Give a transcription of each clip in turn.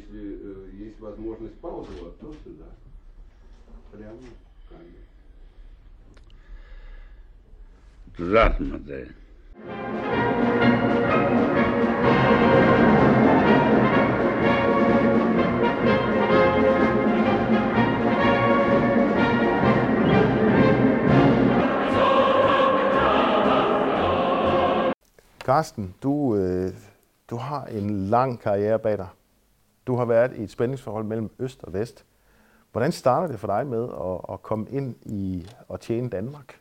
если есть возможность паузовать, то сюда. Прямо в камеру. Заснутые. Carsten, du har en lang karriere bag dig. Du har været i et spændingsforhold mellem øst og vest. Hvordan starter det for dig med at komme ind i at tjene Danmark?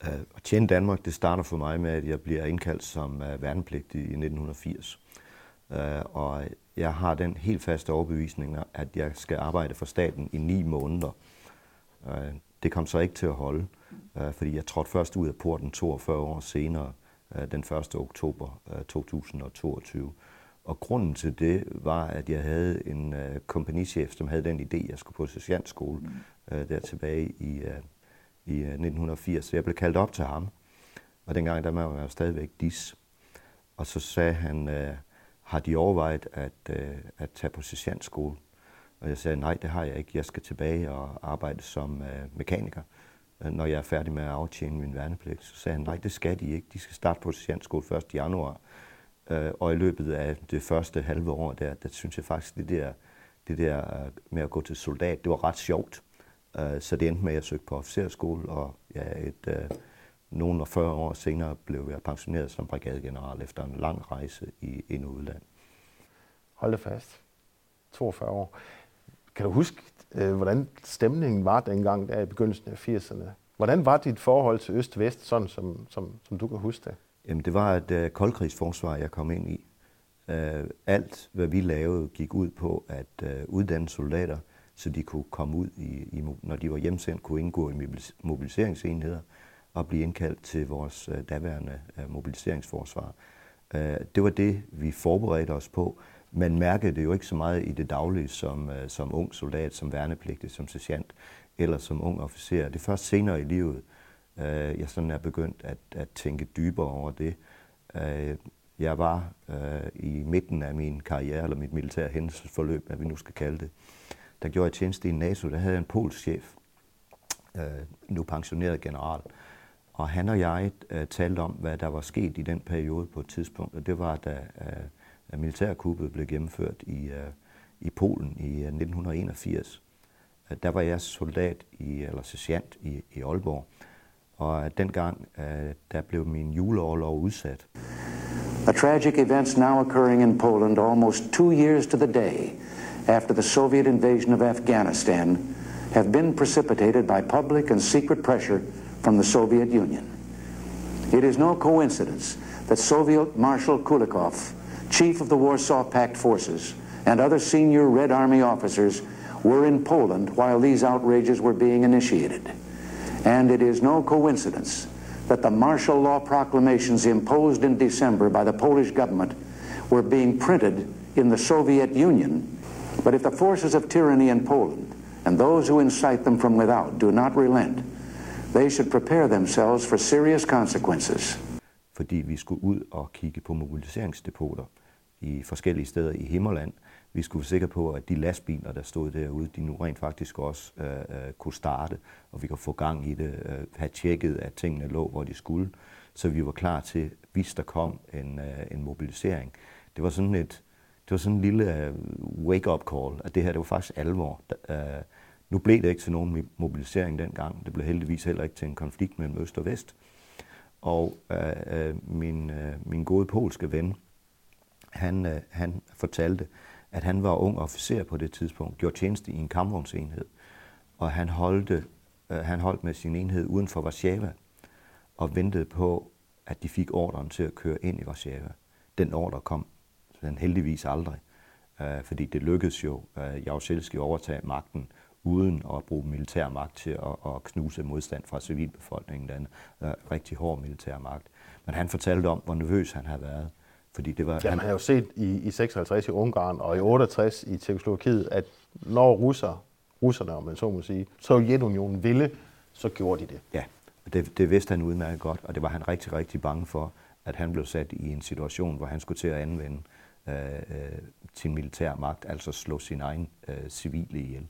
At tjene Danmark, det starter for mig med, at jeg bliver indkaldt som værnepligtig i 1980. Og jeg har den helt faste overbevisning, at jeg skal arbejde for staten i 9 måneder. Det kom så ikke til at holde, fordi jeg trådte først ud af porten 42 år senere, den 1. oktober 2022. Og grunden til det var, at jeg havde en kompagnichef, som havde den idé, at jeg skulle på sergeantskole der tilbage i 1980. Så jeg blev kaldt op til ham, og dengang der var jeg stadigvæk dis. Og så sagde han, har de overvejet at tage på sergeantskole? Og jeg sagde, nej, det har jeg ikke. Jeg skal tilbage og arbejde som mekaniker, når jeg er færdig med at aftjene min værnepligt. Så sagde han, nej, det skal de ikke. De skal starte på sergeantskole 1. januar. Og i løbet af det første halve år, der synes jeg faktisk, det der med at gå til soldat, det var ret sjovt. Så det endte med, at jeg søgte på officerskole, og nogen og 40 år senere blev jeg pensioneret som brigadegeneral efter en lang rejse i ind- og udland. Hold da fast. 42 år. Kan du huske, hvordan stemningen var dengang der i begyndelsen af 80'erne? Hvordan var dit forhold til øst-vest, sådan som du kan huske det? Jamen, det var et koldkrigsforsvar, jeg kom ind i. Alt, hvad vi lavede, gik ud på at uddanne soldater, så de kunne komme ud, når de var hjemsendt, kunne indgå i mobiliseringsenheder og blive indkaldt til vores daværende mobiliseringsforsvar. Det var det, vi forberedte os på. Man mærkede det jo ikke så meget i det daglige som ung soldat, som værnepligtig, som sergeant eller som ung officer. Det er først senere i livet, jeg sådan er begyndt at tænke dybere over det. Jeg var i midten af min karriere, eller mit militære hændelsesforløb, hvad vi nu skal kalde det, der gjorde jeg tjeneste i NATO. Der havde jeg en polsk chef, nu pensioneret general, og han og jeg talte om, hvad der var sket i den periode på et tidspunkt, og det var, da militærkuppet blev gennemført i Polen i 1981. Der var jeg soldat, eller sergeant i Aalborg, og dengang der blev min juleorlov udsat. The tragic events now occurring in Poland almost 2 years to the day after the Soviet invasion of Afghanistan have been precipitated by public and secret pressure from the Soviet Union. It is no coincidence that Soviet Marshal Kulikov, chief of the Warsaw-Pact forces, and other senior Red Army officers were in Poland while these outrages were being initiated. And it is no coincidence that the martial law proclamations imposed in December by the Polish government were being printed in the Soviet Union. But if the forces of tyranny in Poland and those who incite them from without do not relent, they should prepare themselves for serious consequences. Fordi vi skulle ud og kigge på mobiliseringsdepoter i forskellige steder i Himmerland. Vi skulle være sikre på, at de lastbiler, der stod derude, de nu rent faktisk også kunne starte, og vi kunne få gang i det, have tjekket, at tingene lå, hvor de skulle, så vi var klar til, hvis der kom en mobilisering. Det var sådan en lille wake-up call, at det her, det var faktisk alvor. Nu blev det ikke til nogen mobilisering dengang. Det blev heldigvis heller ikke til en konflikt mellem øst og vest. Og min gode polske ven, han fortalte, at han var ung officer på det tidspunkt, gjorde tjeneste i en kampvognsenhed, og han holdt med sin enhed uden for Warszawa og ventede på, at de fik ordren til at køre ind i Warszawa. Den ordre kom den heldigvis aldrig, fordi det lykkedes jo Jaruzelski at overtage magten uden at bruge militær magt til at knuse modstand fra civilbefolkningen, den rigtig hård militær magt. Men han fortalte om, hvor nervøs han havde været. Fordi det var, jamen, han har jo set i 56 i Ungarn og i 68 i Tjekkoslovakiet, at når russerne, om man så må sige, Sovjetunionen ville, så gjorde de det. Ja, det vidste han udmærket godt, og det var han rigtig, rigtig bange for, at han blev sat i en situation, hvor han skulle til at anvende til militær magt, altså slå sin egen civile ihjel.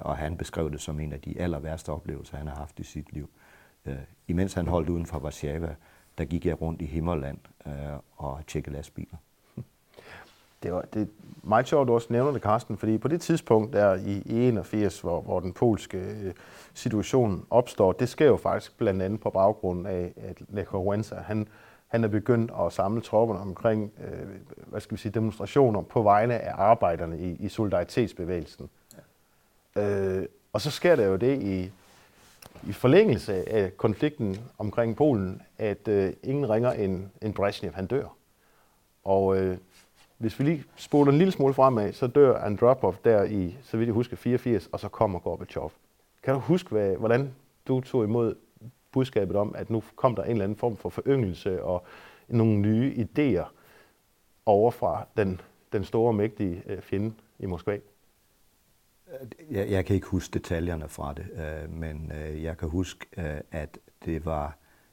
Og han beskrev det som en af de aller værste oplevelser, han har haft i sit liv. Imens han holdt uden for Warszawa, der gik jeg rundt i Himmerland og tjekkede lastbiler. Det er meget sjovt, at du også nævner det, Carsten, fordi på det tidspunkt der i 81, hvor den polske situation opstår, det sker jo faktisk blandt andet på baggrund af, at Lech Walesa, han er begyndt at samle tropperne omkring demonstrationer på vegne af arbejderne i solidaritetsbevægelsen. Ja. Og så sker der jo det i forlængelse af konflikten omkring Polen, at ingen ringer end Brezhnev, han dør. Og hvis vi lige spoler en lille smule fremad, så dør Andropov der i, så vidt jeg husker, 84, og så kommer Gorbachev. Kan du huske, hvordan du tog imod budskabet om, at nu kom der en eller anden form for foryngelse og nogle nye idéer over fra den store mægtige fjende i Moskva? Jeg kan ikke huske detaljerne fra det, men jeg kan huske, at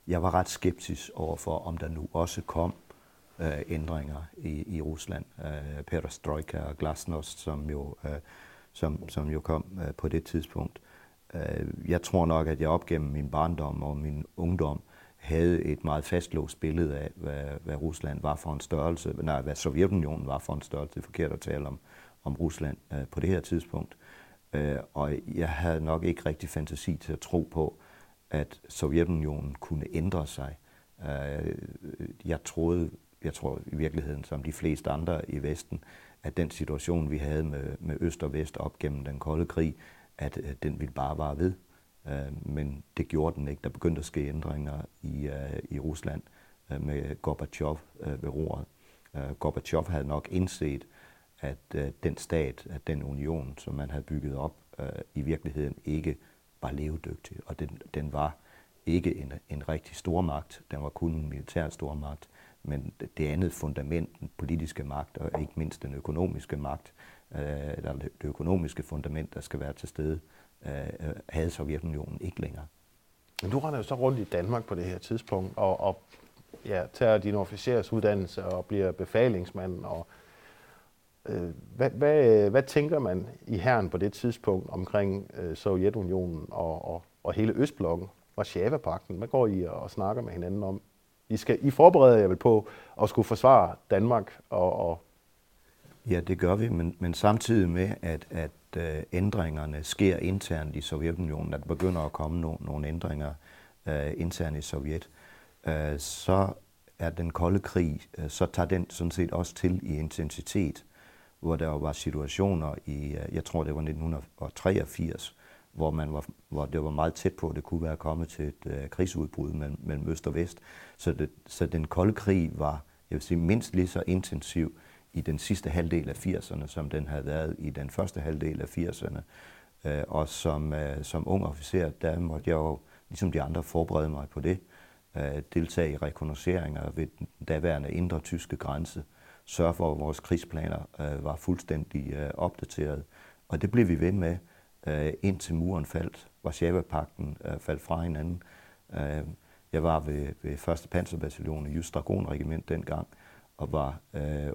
jeg var ret skeptisk overfor, om der nu også kom ændringer i Rusland. Perestrojka og Glasnost, som jo kom på det tidspunkt. Jeg tror nok, at jeg op gennem min barndom og min ungdom havde et meget fastlåst billede af, hvad Rusland var for en størrelse, hvad Sovjetunionen var for en størrelse. Det er forkert at tale om Rusland på det her tidspunkt. Og jeg havde nok ikke rigtig fantasi til at tro på, at Sovjetunionen kunne ændre sig. Jeg tror i virkeligheden, som de fleste andre i Vesten, at den situation, vi havde med øst og vest op gennem den kolde krig, at den ville bare vare ved. Men det gjorde den ikke. Der begyndte at ske ændringer i Rusland med Gorbachev ved roret. Gorbachev havde nok indset, at den stat, at den union, som man havde bygget op, i virkeligheden ikke var levedygtig. Og den var ikke en rigtig stormagt. Den var kun en militær stormagt. Men det andet fundament, den politiske magt og ikke mindst den økonomiske magt, eller det økonomiske fundament, der skal være til stede, havde Sovjetunionen ikke længere. Men du render jo så rundt i Danmark på det her tidspunkt og tager din officers uddannelse og bliver befalingsmand. Og, hvad tænker man i hæren på det tidspunkt omkring Sovjetunionen og hele Østblokken, Warszawa-pagten? Hvad går I og snakker med hinanden om? I forbereder jer vel på at skulle forsvare Danmark og Ja, det gør vi, men samtidig med, at ændringerne sker internt i Sovjetunionen, at der begynder at komme nogle ændringer internt i Sovjet, så er den kolde krig, så tager den sådan set også til i intensitet, hvor der var situationer i, jeg tror det var 1983, hvor det var meget tæt på, at det kunne være kommet til et krigsudbrud mellem øst og vest. Så den kolde krig var, jeg vil sige, mindst lige så intensiv i den sidste halvdel af 80'erne, som den havde været i den første halvdel af 80'erne. Og som ung officer, der måtte jeg jo, ligesom de andre, forberede mig på det. Deltage i rekognosceringer ved den daværende indre tyske grænse. Sørge for, at vores krigsplaner var fuldstændig opdateret. Og det blev vi ved med, indtil muren faldt. Warszawa-pagten faldt fra hinanden. Jeg var ved 1. panserbataljon i Just-Dragon-regiment dengang, og var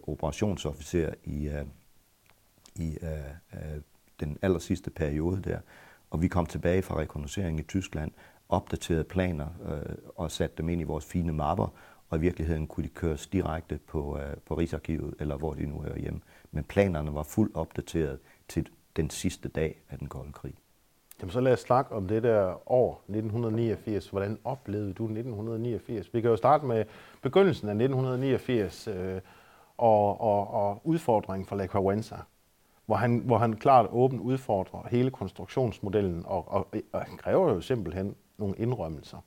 operationsofficer i den aller sidste periode der. Og vi kom tilbage fra rekognoscering i Tyskland, opdaterede planer og satte dem ind i vores fine mapper, og i virkeligheden kunne de køres direkte på Rigsarkivet, eller hvor de nu er hjemme. Men planerne var fuldt opdateret til den sidste dag af den kolde krig. Jamen, så lad os snakke om det der år, 1989. Hvordan oplevede du 1989? Vi kan jo starte med begyndelsen af 1989 og udfordringen fra Lech Walesa, hvor han klart åbent udfordrer hele konstruktionsmodellen, og han kræver jo simpelthen nogle indrømmelser.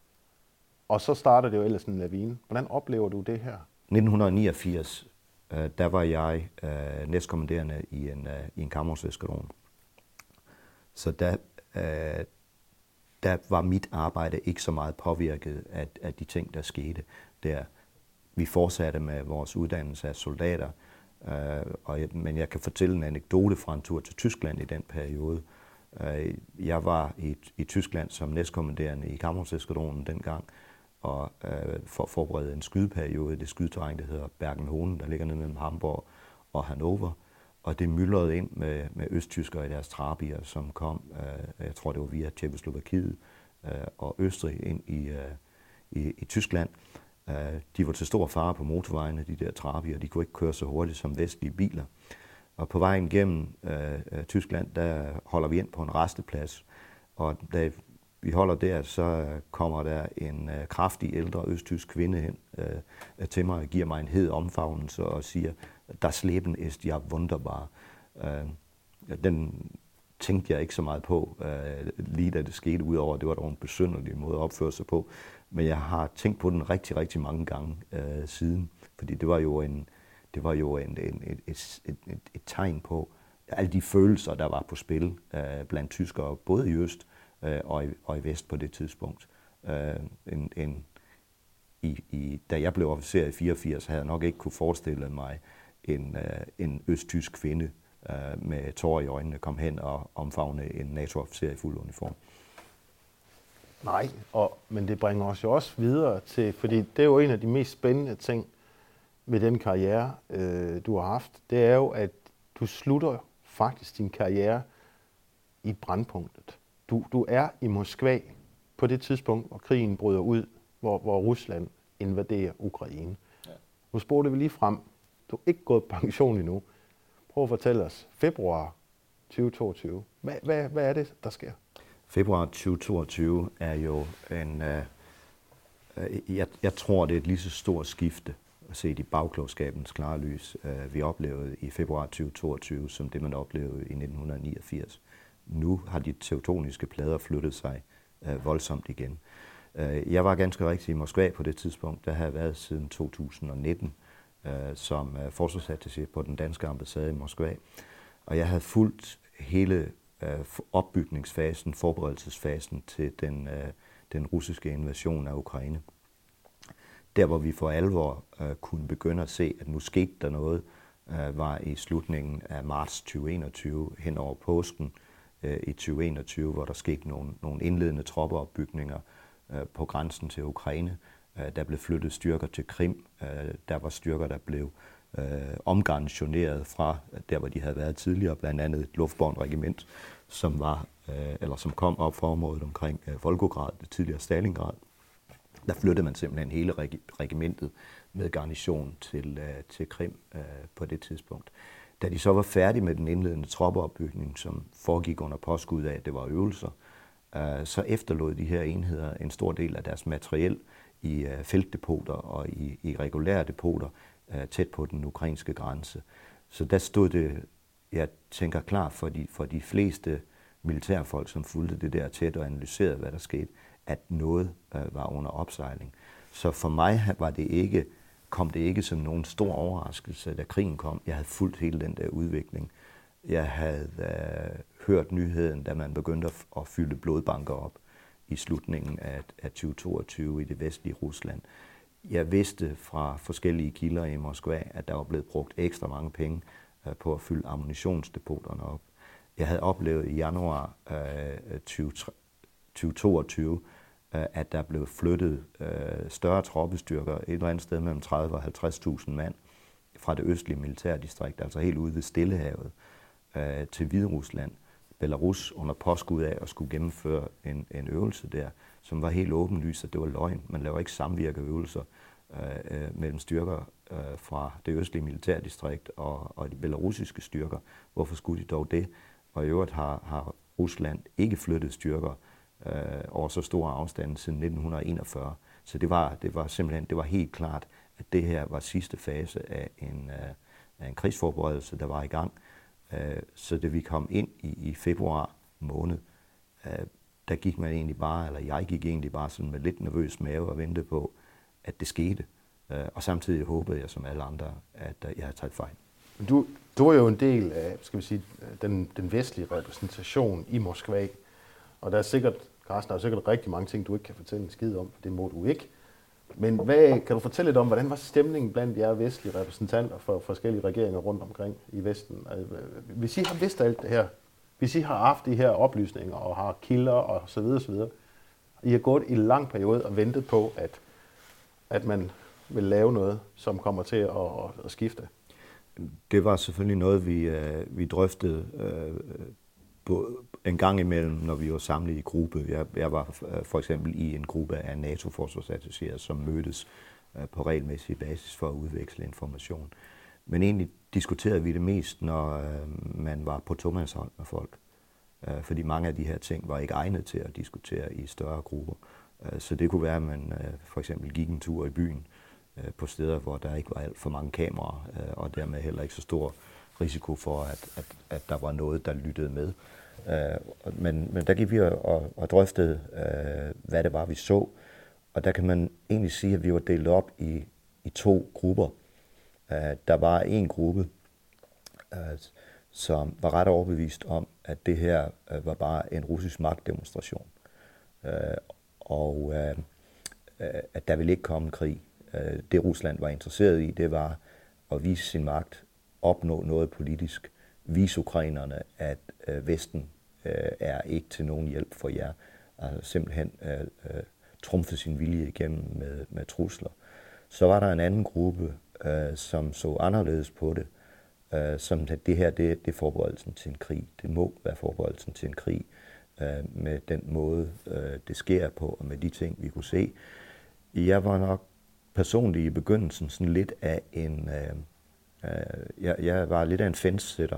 Og så starter det jo ellers en lavine. Hvordan oplever du det her? 1989, der var jeg næstkommanderende i en kammerhuseskadron. Så der var mit arbejde ikke så meget påvirket af de ting, der skete der. Vi fortsatte med vores uddannelse af soldater, men jeg kan fortælle en anekdote fra en tur til Tyskland i den periode. Jeg var i Tyskland som næstkommanderende i kammerhuseskadronen dengang, og for at forberede en skydeperiode i det skydeterræn, der hedder Bergen-Hohne, der ligger nede mellem Hamburg og Hannover, og det myldrede ind med østtyskere i deres trabier, som kom, jeg tror det var via Tjekkoslovakiet og Østrig ind i Tyskland. De var til stor fare på motorvejene, de der trabier, og de kunne ikke køre så hurtigt som vestlige biler. Og på vejen gennem Tyskland, der holder vi ind på en rasteplads, og da vi holder der, så kommer der en kraftig ældre østtysk kvinde hen til mig og giver mig en hed omfavnelse og siger, das Leben ist ja wunderbar. Den tænkte jeg ikke så meget på, lige da det skete, udover at det var dog en besynderlig måde at opføre sig på. Men jeg har tænkt på den rigtig, rigtig mange gange siden, fordi det var jo et tegn på alle de følelser, der var på spil blandt tyskere, både i øst og i vest på det tidspunkt. Da jeg blev officer i 84, havde jeg nok ikke kunne forestille mig en østtysk kvinde med tårer i øjnene kom hen og omfavne en NATO-officer i fuld uniform. Nej, men det bringer os jo også videre til, fordi det er jo en af de mest spændende ting med den karriere, du har haft, det er jo, at du slutter faktisk din karriere i brandpunktet. Du er i Moskva på det tidspunkt, hvor krigen bryder ud, hvor Rusland invaderer Ukraine. Ja. Nu spurgte vi lige frem. Du er ikke gået pension endnu. Prøv at fortælle os. Februar 2022. Hvad er det, der sker? Februar 2022 er jo en... jeg tror, det er et lige så stort skifte at se i bagklogskabens klare lys, vi oplevede i februar 2022, som det, man oplevede i 1989. Nu har de teutoniske plader flyttet sig voldsomt igen. Jeg var ganske rigtig i Moskva på det tidspunkt. Der har jeg været siden 2019 som forsvarsattaché på den danske ambassade i Moskva. Og jeg havde fulgt hele opbygningsfasen, forberedelsesfasen til den russiske invasion af Ukraine. Der, hvor vi for alvor kunne begynde at se, at nu skete der noget, var i slutningen af marts 2021, hen over påsken i 2021, hvor der skete nogle indledende troppeopbygninger på grænsen til Ukraine. Der blev flyttet styrker til Krim. Der var styrker, der blev omgarnisoneret fra der, hvor de havde været tidligere, blandt andet et luftbåren-regiment, som kom op fra området omkring Volgograd, det tidligere Stalingrad. Der flyttede man simpelthen hele regimentet med garnison til Krim på det tidspunkt. Da de så var færdige med den indledende troppeopbygning, som foregik under påskud af, at det var øvelser, så efterlod de her enheder en stor del af deres materiel i feltdepoter og i regulære depoter tæt på den ukrainske grænse. Så der stod det, jeg tænker klart for de fleste militærfolk, som fulgte det der tæt og analyserede, hvad der skete, at noget var under opsejling. Så for mig kom det ikke som nogen stor overraskelse, da krigen kom. Jeg havde fulgt hele den der udvikling. Jeg havde hørt nyheden, da man begyndte at fylde blodbanker op i slutningen af 2022 i det vestlige Rusland. Jeg vidste fra forskellige kilder i Moskva, at der var blevet brugt ekstra mange penge på at fylde ammunitionsdepoterne op. Jeg havde oplevet i januar 2022, at der blev flyttet større troppestyrker et eller andet sted mellem 30.000 og 50.000 mand fra det østlige militærdistrikt, altså helt ude ved Stillehavet, til Hviderusland, Belarus, under påskud af at skulle gennemføre en øvelse der, som var helt åbenlyst, at det var løgn. Man laver ikke samvirkeøvelser mellem styrker fra det østlige militærdistrikt og de belarusiske styrker. Hvorfor skulle de dog det? Og i øvrigt har Rusland ikke flyttet styrker over så store afstande siden 1941. Så det var helt klart, at det her var sidste fase af en krigsforberedelse, der var i gang. Så da vi kom ind i februar måned, der gik man egentlig bare, eller jeg gik egentlig bare sådan med lidt nervøs mave og ventede på, at det skete. Og samtidig håbede jeg som alle andre, at jeg havde taget fejl. Du var jo en del af, skal vi sige, den vestlige repræsentation i Moskva. Og der er sikkert, Carsten, rigtig mange ting, du ikke kan fortælle en skid om, for det må du ikke. Men kan du fortælle lidt om, hvordan var stemningen blandt jer vestlige repræsentanter for forskellige regeringer rundt omkring i Vesten? Hvis I har vidst alt det her, hvis I har haft de her oplysninger og har kilder og så videre, så videre, I har gået i en lang periode og ventet på, at man vil lave noget, som kommer til at skifte. det var selvfølgelig noget, vi drøftede en gang imellem, når vi var samlet i gruppe. Jeg var for eksempel i en gruppe af NATO-forsvarsattachéer, som mødtes på regelmæssig basis for at udveksle information. Men egentlig diskuterede vi det mest, når man var på tomandshånd med folk. Fordi mange af de her ting var ikke egnet til at diskutere i større grupper. Så det kunne være, at man for eksempel gik en tur i byen på steder, hvor der ikke var alt for mange kameraer, og dermed heller ikke så stor risiko for, at der var noget, der lyttede med. Men der gik vi og drøftede, hvad det var, vi så. Og der kan man egentlig sige, at vi var delt op i to grupper. Der var en gruppe, som var ret overbevist om, at det her var bare en russisk magtdemonstration. Og at der ville ikke komme en krig. Det Rusland var interesseret i, det var at vise sin magt, opnå noget politisk, vise ukrainerne, at Vesten er ikke til nogen hjælp for jer, altså simpelthen trumfe sin vilje igennem med trusler. Så var der en anden gruppe, som så anderledes på det, som at det her, det er forberedelsen til en krig. Det må være forberedelsen til en krig med den måde, det sker på, og med de ting, vi kunne se. Jeg var nok personligt i begyndelsen sådan lidt af en... Jeg var lidt af en fence-sætter.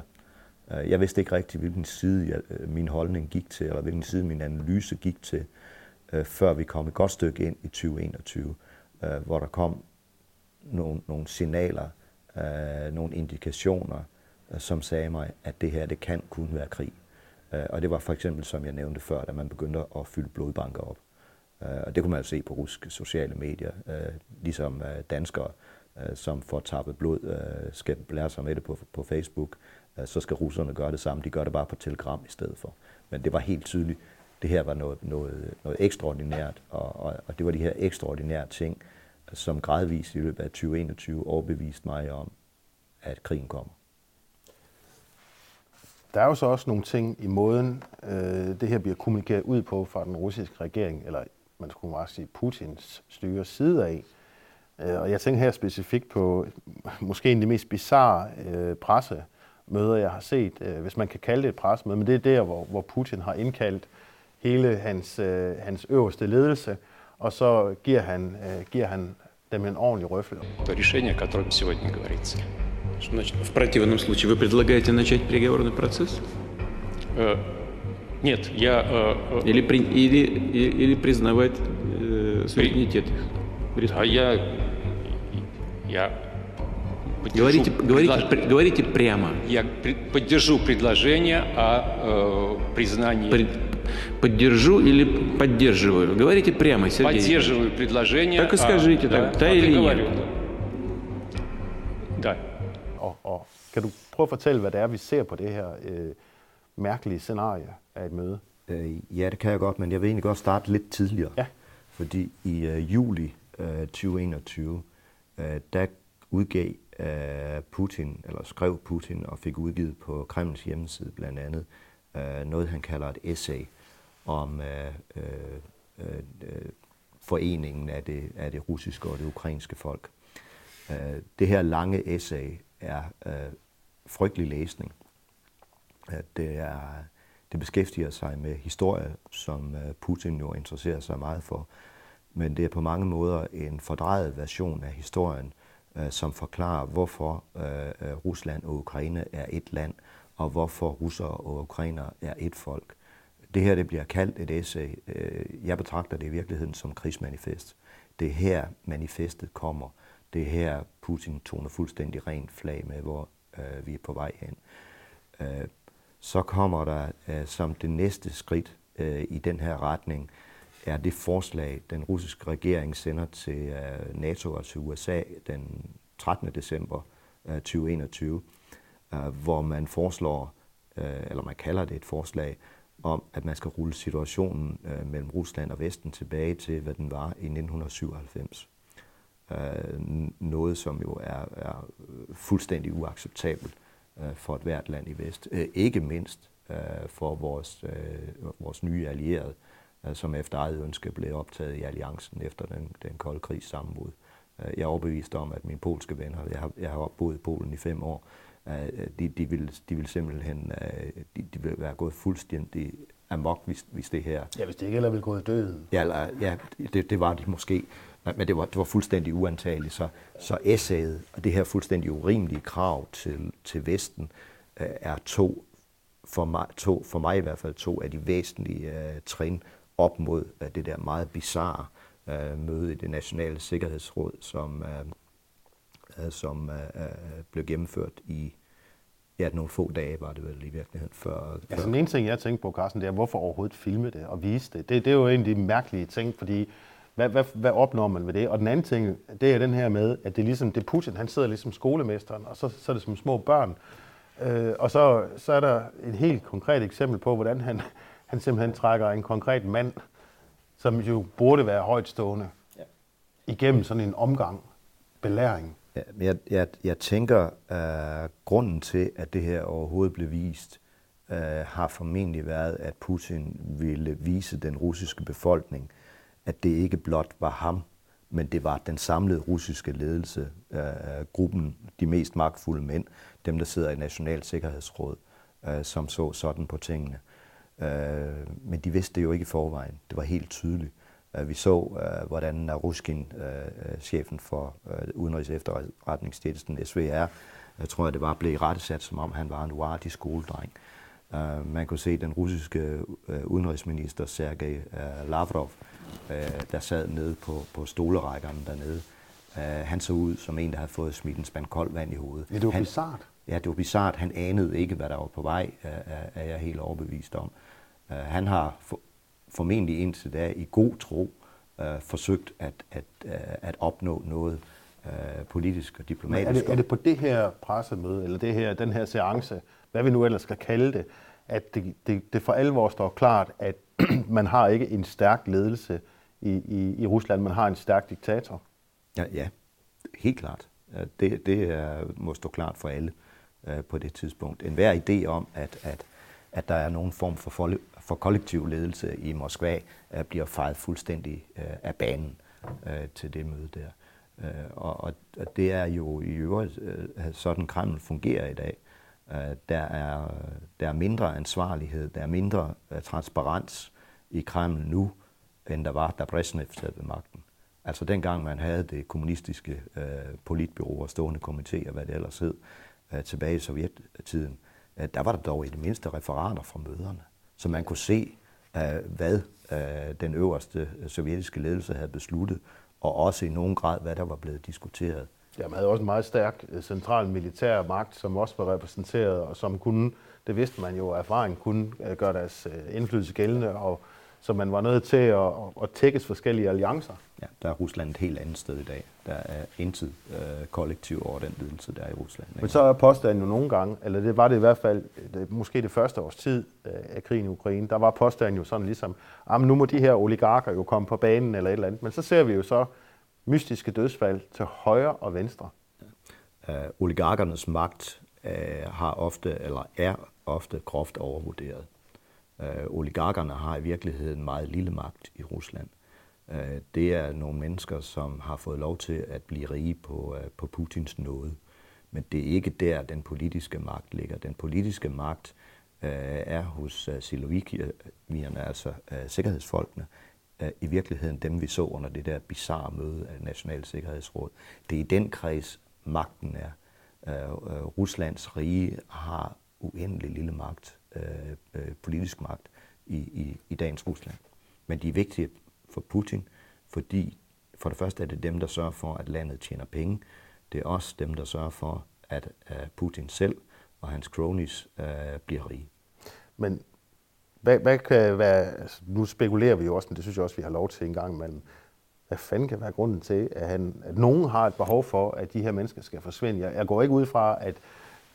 Jeg vidste ikke rigtigt, hvilken side min holdning gik til, eller hvilken side min analyse gik til, før vi kom et godt stykke ind i 2021, hvor der kom nogle signaler, nogle indikationer, som sagde mig, at det her, det kan kun være krig. Og det var for eksempel, som jeg nævnte før, da man begyndte at fylde blodbanker op. Og det kunne man jo se på russiske sociale medier, ligesom danskere, som får tappet blod, skal lære sig med det på Facebook, så skal russerne gøre det samme. De gør det bare på Telegram i stedet for. Men det var helt tydeligt, det her var noget ekstraordinært, og det var de her ekstraordinære ting, som gradvist i løbet af 2021 overbeviste mig om, at krigen kommer. Der er jo så også nogle ting i måden, det her bliver kommunikeret ud på fra den russiske regering, eller man skulle måske sige Putins styres side af. Og jeg tænker her specifikt på måske en af de mest bizarre pressemøder, jeg har set, hvis man kan kalde det et pressemøde, men det er der, hvor Putin har indkaldt hele hans øverste ledelse, og så giver han dem en ordentlig røffel. Решение, о котором сегодня говорится. Что значит, в противном случае вы предлагаете начать переговорный процесс? Нет, я... Или признавать суверенитет их? А я говорите прямо. Я поддержу предложение о признании. Поддержу или поддерживаю? Говорите прямо, Сергей. Поддерживаю предложение. Так и скажите, да или нет. Да. Og kan du prøve at fortælle, hvad det er, vi ser på det her mærkelige scenarie af et møde? Ja, det kan jeg godt, men jeg vil egentlig godt starte lidt tidligere. Ja. Fordi i juli 2021, der udgav Putin, eller skrev Putin og fik udgivet på Kremls hjemmeside blandt andet, noget han kalder et essay om foreningen af det russiske og det ukrainske folk. Det her lange essay er frygtelig læsning. Det beskæftiger sig med historie, som Putin jo interesserer sig meget for, men det er på mange måder en fordrejet version af historien, som forklarer, hvorfor Rusland og Ukraine er et land, og hvorfor russere og ukrainere er et folk. Det her, det bliver kaldt et essay. Jeg betragter det i virkeligheden som krigsmanifest. Det er her, manifestet kommer. Det er her, Putin toner fuldstændig rent flag med, hvor vi er på vej hen. Så kommer der som det næste skridt i den her retning, er det forslag, den russiske regering sender til NATO og til USA den 13. december 2021, hvor man foreslår, eller man kalder det et forslag, om at man skal rulle situationen mellem Rusland og Vesten tilbage til, hvad den var i 1997. Noget, som jo er fuldstændig uacceptabelt for et hvert land i Vest. Ikke mindst for vores nye allierede, som efter eget ønske blev optaget i alliancen efter den kolde krigs sammenbrud. Jeg er overbevist om, at mine polske venner, jeg har boet i Polen i 5 år, de vil simpelthen de vil være gået fuldstændig amok, hvis det her... Ja, hvis det ikke eller ville gået døden. Ja, det var de måske, men det var fuldstændig uantageligt. Så essayet og det her fuldstændig urimelige krav til Vesten er for mig i hvert fald 2 af de væsentlige trin op mod det der meget bizarre møde i det nationale sikkerhedsråd, som blev gennemført i nogle få dage, var det vel i virkeligheden før. Altså den ene ting, jeg tænkte på, Carsten, det er, hvorfor overhovedet filme det og vise det? Det er jo egentlig en mærkelig ting, fordi hvad opnår man ved det? Og den anden ting, det er den her med, at det er ligesom, det Putin, han sidder ligesom skolemesteren, og så er det som små børn. Og så er der et helt konkret eksempel på, hvordan han simpelthen trækker en konkret mand, som jo burde være højtstående, igennem sådan en omgang belæring. Ja, jeg tænker, grunden til, at det her overhovedet blev vist, har formentlig været, at Putin ville vise den russiske befolkning, at det ikke blot var ham, men det var den samlede russiske ledelse, gruppen, de mest magtfulde mænd, dem der sidder i National Sikkerhedsråd, som så sådan på tingene. Men de vidste det jo ikke i forvejen. Det var helt tydeligt. Vi så, hvordan Ruskin, chefen for Udenrigs- og Efterretningstjenesten, SVR, tror jeg det var, blev rettesat, som om han var en uartig skoledreng. Man kunne se den russiske udenrigsminister Sergej Lavrov, der sad nede på stolerækkerne dernede. Han så ud som en, der havde fået smidt en spand koldt vand i hovedet. Ja, det var bizarrt. Ja, det var bizarrt. Han anede ikke, hvad der var på vej, er jeg helt overbevist om. Han har formentlig indtil da i god tro forsøgt at opnå noget politisk og diplomatisk. Er det på det her pressemøde, eller den her seance, hvad vi nu ellers skal kalde det, at det for alvor står klart, at man har ikke en stærk ledelse i Rusland, man har en stærk diktator? Ja, helt klart. Det må stå klart for alle på det tidspunkt. Enhver idé om, at der er nogen form for kollektiv ledelse i Moskva, bliver fejet fuldstændig af banen til det møde der. Og det er jo i øvrigt sådan Kreml fungerer i dag. Der er mindre ansvarlighed, der er mindre transparens i Kreml nu, end der var, da Brezhnev sad ved magten. Altså dengang man havde det kommunistiske politbyrå og stående komité og hvad det ellers hed, tilbage i sovjettiden, der var der dog i det mindste referater fra møderne, så man kunne se, hvad den øverste sovjetiske ledelse havde besluttet, og også i nogen grad, hvad der var blevet diskuteret. Ja, man havde også en meget stærk central militær magt, som også var repræsenteret, og som kunne, det vidste man jo af erfaring, kunne gøre deres indflydelse gældende, og så man var nødt til at tækkes forskellige alliancer. Ja, der er Rusland et helt andet sted i dag. Der er intet kollektiv over den ledelse, der er i Rusland. Men så er påstanden jo nogle gange, eller det var det i hvert fald, måske det første års tid af krigen i Ukraine, der var påstanden jo sådan ligesom, nu må de her oligarker jo komme på banen eller et eller andet, men så ser vi jo så mystiske dødsfald til højre og venstre. Ja. Oligarkernes magt er ofte groft overvurderet. Oligarkerne har i virkeligheden meget lille magt i Rusland. Det er nogle mennesker, som har fået lov til at blive rige på Putins nåde. Men det er ikke der, den politiske magt ligger. Den politiske magt er hos silovikierne, altså sikkerhedsfolkene. I virkeligheden dem, vi så under det der bizarre møde af National Sikkerhedsråd. Det er i den kreds, magten er. Ruslands rige har uendelig lille magt. Politisk magt i dagens Rusland. Men de er vigtige for Putin, fordi for det første er det dem, der sørger for, at landet tjener penge. Det er også dem, der sørger for, at Putin selv og hans cronies bliver rige. Men hvad kan være... Altså, nu spekulerer vi jo også, men det synes jeg også, vi har lov til en gang imellem. Hvad fanden kan være grunden til, at nogen har et behov for, at de her mennesker skal forsvinde? Jeg går ikke ud fra, at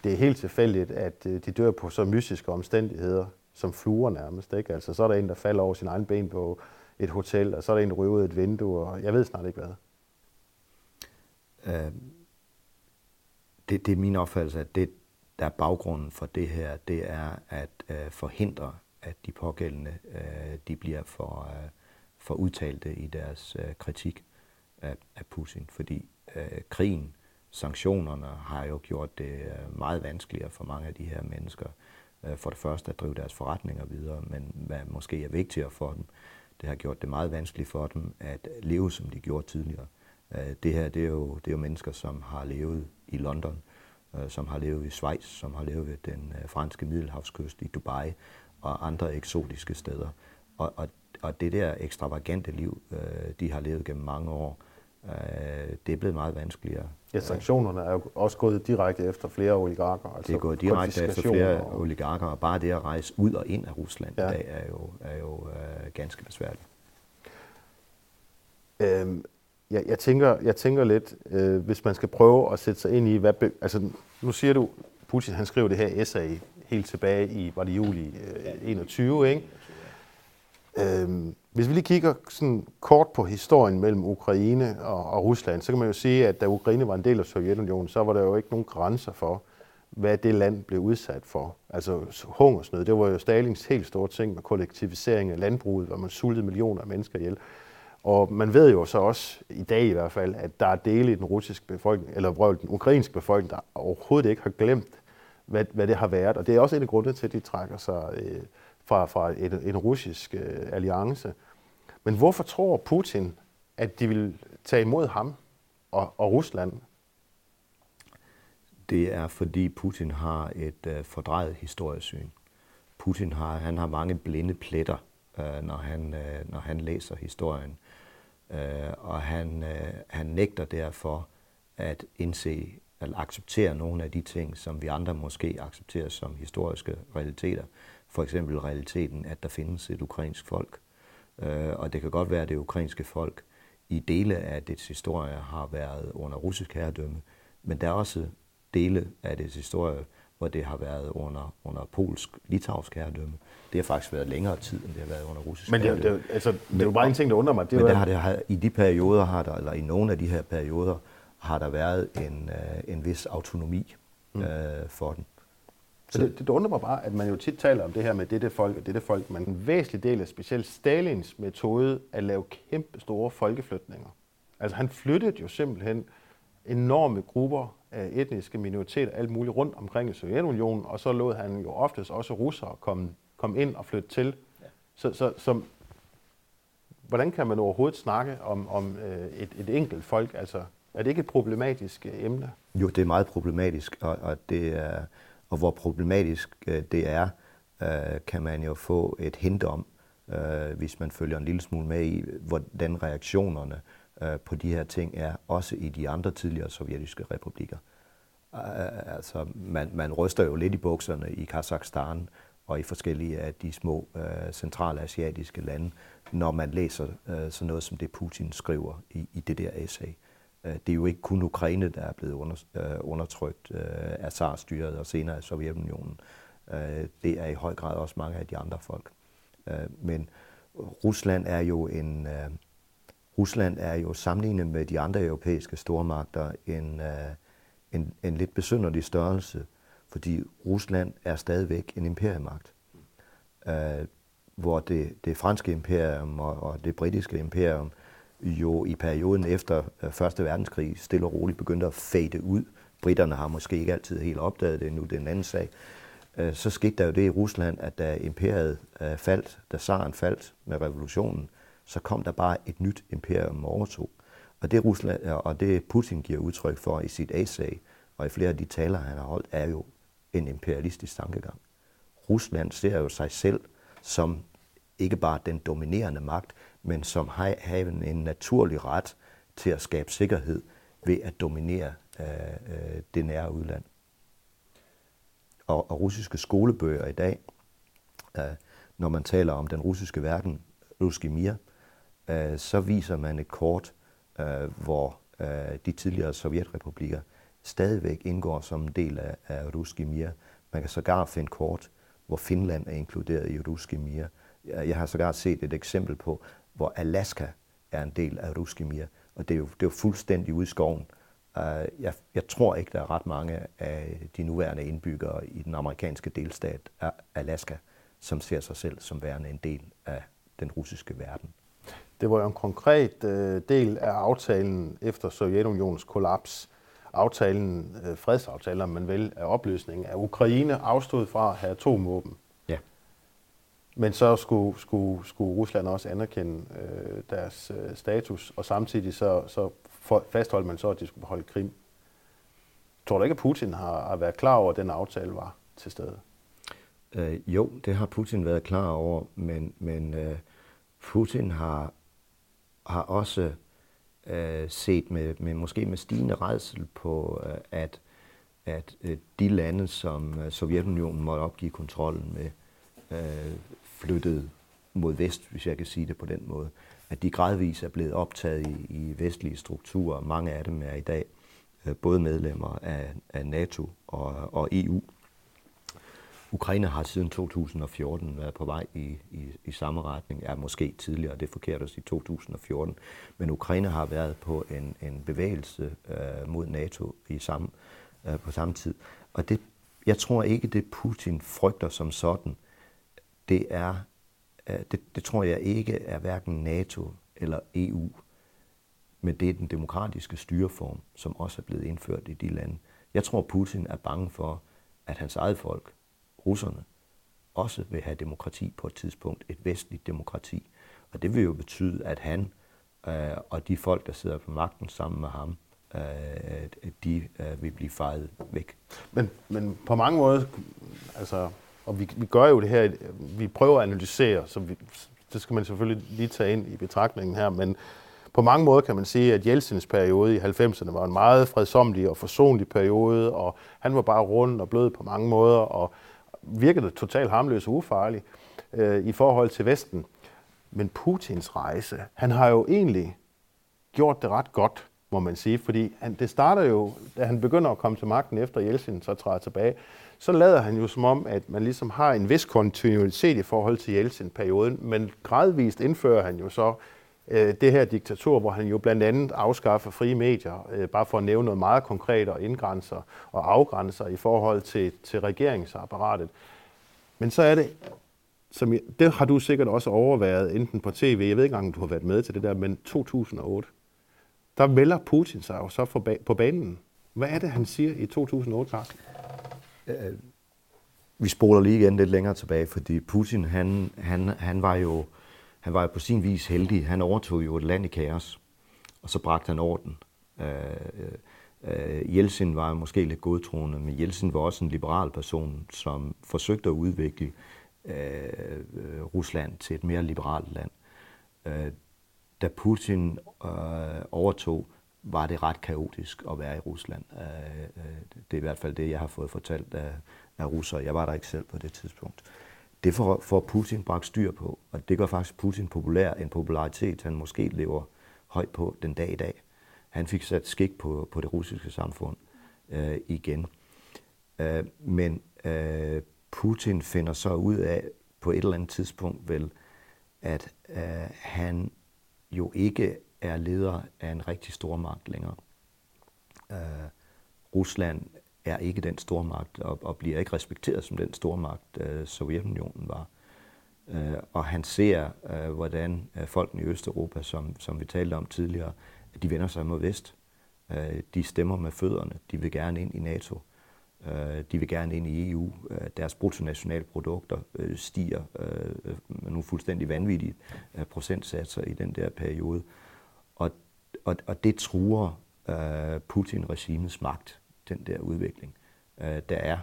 det er helt tilfældigt, at de dør på så mystiske omstændigheder, som fluer nærmest, ikke? Altså, så er der en, der falder over sin egen ben på et hotel, og så er der en, der ryger ud af et vindue, og jeg ved snart ikke hvad. Det er min opfattelse, at det, der er baggrunden for det her, det er at forhindre, at de pågældende de bliver for udtalte i deres kritik. af Putin, fordi krigen, sanktionerne har jo gjort det meget vanskeligere for mange af de her mennesker, for det første at drive deres forretninger videre, men hvad måske er vigtigere for dem, det har gjort det meget vanskeligt for dem at leve, som de gjorde tidligere. Det her, det er jo mennesker, som har levet i London, som har levet i Schweiz, som har levet ved den franske middelhavskyst, i Dubai og andre eksotiske steder. Og det der ekstravagante liv, de har levet gennem mange år, det er blevet meget vanskeligere. Ja, sanktionerne er jo også gået direkte efter flere oligarker. Altså det er gået direkte efter flere oligarker, og bare det at rejse ud og ind af Rusland i dag er jo ganske besværligt. Jeg tænker lidt, hvis man skal prøve at sætte sig ind i, nu siger du, Putin han skrev det her essay helt tilbage i, var det juli 21, ikke? Hvis vi lige kigger sådan kort på historien mellem Ukraine og Rusland, så kan man jo sige, at da Ukraine var en del af Sovjetunionen, så var der jo ikke nogen grænser for, hvad det land blev udsat for. Altså hungersnød, det var jo Stalins helt store ting med kollektivisering af landbruget, hvor man sultede millioner af mennesker ihjel. Og man ved jo så også, i dag i hvert fald, at der er dele i den russiske befolkning, eller den ukrainske befolkning, der overhovedet ikke har glemt, hvad det har været. Og det er også en af grundene til, at de trækker sig fra en russisk alliance. Men hvorfor tror Putin, at de vil tage imod ham og Rusland? Det er, fordi Putin har et fordrejet historiesyn. Putin har mange blinde pletter, når han læser historien. Og han nægter derfor at indse eller acceptere nogle af de ting, som vi andre måske accepterer som historiske realiteter. For eksempel realiteten, at der findes et ukrainsk folk. Og det kan godt være, at det ukrainske folk i dele af dets historie har været under russisk herredømme, men der er også dele af dets historie, hvor det har været under polsk-litauisk herredømme. Det har faktisk været længere tid, end det har været under russisk herredømme. Men det er jo bare en ting, der undrer mig. I nogle af de her perioder, har der været en vis autonomi for dem. Så det undrer mig bare, at man jo tit taler om det her med dette folk og dette folk, men en væsentlig del af specielt Stalins metode at lave kæmpe store folkeflytninger. Altså han flyttede jo simpelthen enorme grupper af etniske minoriteter, alt muligt rundt omkring i Sovjetunionen, og så lod han jo oftest også russere komme ind og flytte til. Ja. Så hvordan kan man overhovedet snakke om et enkelt folk? Altså, er det ikke et problematisk emne? Jo, det er meget problematisk, og hvor problematisk det er, kan man jo få et hint om, hvis man følger en lille smule med i, hvordan reaktionerne på de her ting er, også i de andre tidligere sovjetiske republikker. Altså, man ryster jo lidt i bukserne i Kazakhstan og i forskellige af de små centralasiatiske lande, når man læser sådan noget som det, Putin skriver i det der essay. Det er jo ikke kun Ukraine, der er blevet undertrykt af zarstyret og senere af Sovjetunionen. Det er i høj grad også mange af de andre folk. Men Rusland er jo sammenlignet med de andre europæiske stormagter en lidt besynderlig størrelse, fordi Rusland er stadigvæk en imperiemagt, hvor det franske imperium og det britiske imperium jo i perioden efter 1. verdenskrig stille og roligt begyndte at fade ud. Briterne har måske ikke altid helt opdaget det, nu det er en anden sag. Så skete der jo det i Rusland, at da imperiet faldt, da zaren faldt med revolutionen, så kom der bare et nyt imperium overtog. Og det Rusland, og det Putin giver udtryk for i sit essay, og i flere af de taler, han har holdt, er jo en imperialistisk tankegang. Rusland ser jo sig selv som ikke bare den dominerende magt, men som har en naturlig ret til at skabe sikkerhed ved at dominere det nære udland. Og russiske skolebøger i dag, når man taler om den russiske verden, Ruski Mir, så viser man et kort, hvor de tidligere sovjetrepublikker stadigvæk indgår som en del af Ruski Mir. Man kan sågar finde kort, hvor Finland er inkluderet i Ruski Mir. Jeg har sågar set et eksempel på, hvor Alaska er en del af Ruski Mir, og det er jo fuldstændig ude i skoven. Jeg tror ikke, der er ret mange af de nuværende indbyggere i den amerikanske delstat Alaska, som ser sig selv som værende en del af den russiske verden. Det var jo en konkret del af aftalen efter Sovjetunionens kollaps. Aftalen, fredsaftalen, om man vil, af opløsningen af Ukraine afstod fra at have atomvåben. Ja. Men så skulle Rusland også anerkende deres status, og samtidig så fastholdt man så, at de skulle beholde Krim. Tror du ikke, at Putin har været klar over, at den aftale var til stede? Jo, det har Putin været klar over, men Putin har også set med måske med stigende redsel på, at de lande, som Sovjetunionen måtte opgive kontrollen med, flyttede mod vest, hvis jeg kan sige det på den måde, at de gradvis er blevet optaget i vestlige strukturer. Mange af dem er i dag både medlemmer af NATO og EU. Ukraine har siden 2014 været på vej i samme retning, er måske tidligere, det er forkert at sige 2014, men Ukraine har været på en bevægelse mod NATO på samme tid. Og det, jeg tror ikke, det Putin frygter som sådan, det er, det tror jeg ikke er hverken NATO eller EU, men det er den demokratiske styreform, som også er blevet indført i de lande. Jeg tror, Putin er bange for, at hans eget folk, russerne, også vil have demokrati på et tidspunkt, et vestligt demokrati. Og det vil jo betyde, at han og de folk, der sidder på magten sammen med ham, de vil blive fejet væk. Men på mange måder, altså, og vi gør jo det her, vi prøver at analysere, så det skal man selvfølgelig lige tage ind i betragtningen her, men på mange måder kan man sige, at Jeltsins periode i 90'erne var en meget fredsommelig og forsonlig periode, og han var bare rund og blød på mange måder, og virkede totalt harmløs og ufarlig i forhold til Vesten. Men Putins rejse, han har jo egentlig gjort det ret godt, må man sige, fordi det starter jo, da han begynder at komme til magten efter Jeltsin så træder tilbage, så lader han jo som om, at man ligesom har en vis kontinuitet i forhold til Jeltsin-perioden, men gradvist indfører han jo så det her diktatur, hvor han jo blandt andet afskaffer frie medier, bare for at nævne noget meget konkret og indgrænser og afgrænser i forhold til regeringsapparatet. Men så er det, det har du sikkert også overværet, enten på tv, jeg ved ikke engang, du har været med til det der, men 2008, der melder Putin sig jo så på banen. Hvad er det, han siger i 2008, Carsten? Vi spoler lige igen lidt længere tilbage, fordi Putin, han var jo på sin vis heldig. Han overtog jo et land i kaos, og så bragte han orden. Jeltsin var måske lidt godtroende, men Jeltsin var også en liberal person, som forsøgte at udvikle Rusland til et mere liberalt land. Da Putin overtog, var det ret kaotisk at være i Rusland. Det er i hvert fald det, jeg har fået fortalt af russere. Jeg var der ikke selv på det tidspunkt. Det får Putin bragt styr på, og det gør faktisk Putin populær, en popularitet, han måske lever højt på den dag i dag. Han fik sat skik på det russiske samfund igen. Men Putin finder så ud af på et eller andet tidspunkt vel, at han jo ikke er leder af en rigtig stormagt længere. Rusland er ikke den stormagt og bliver ikke respekteret som den stormagt, Sovjetunionen var. Og han ser, hvordan folkene i Østeuropa, som vi talte om tidligere, de vender sig mod vest. De stemmer med fødderne. De vil gerne ind i NATO. De vil gerne ind i EU. Deres bruttonationalprodukter stiger med nogle fuldstændig vanvittige procentsatser i den der periode. Og det truer Putin-regimets magt, den der udvikling, der er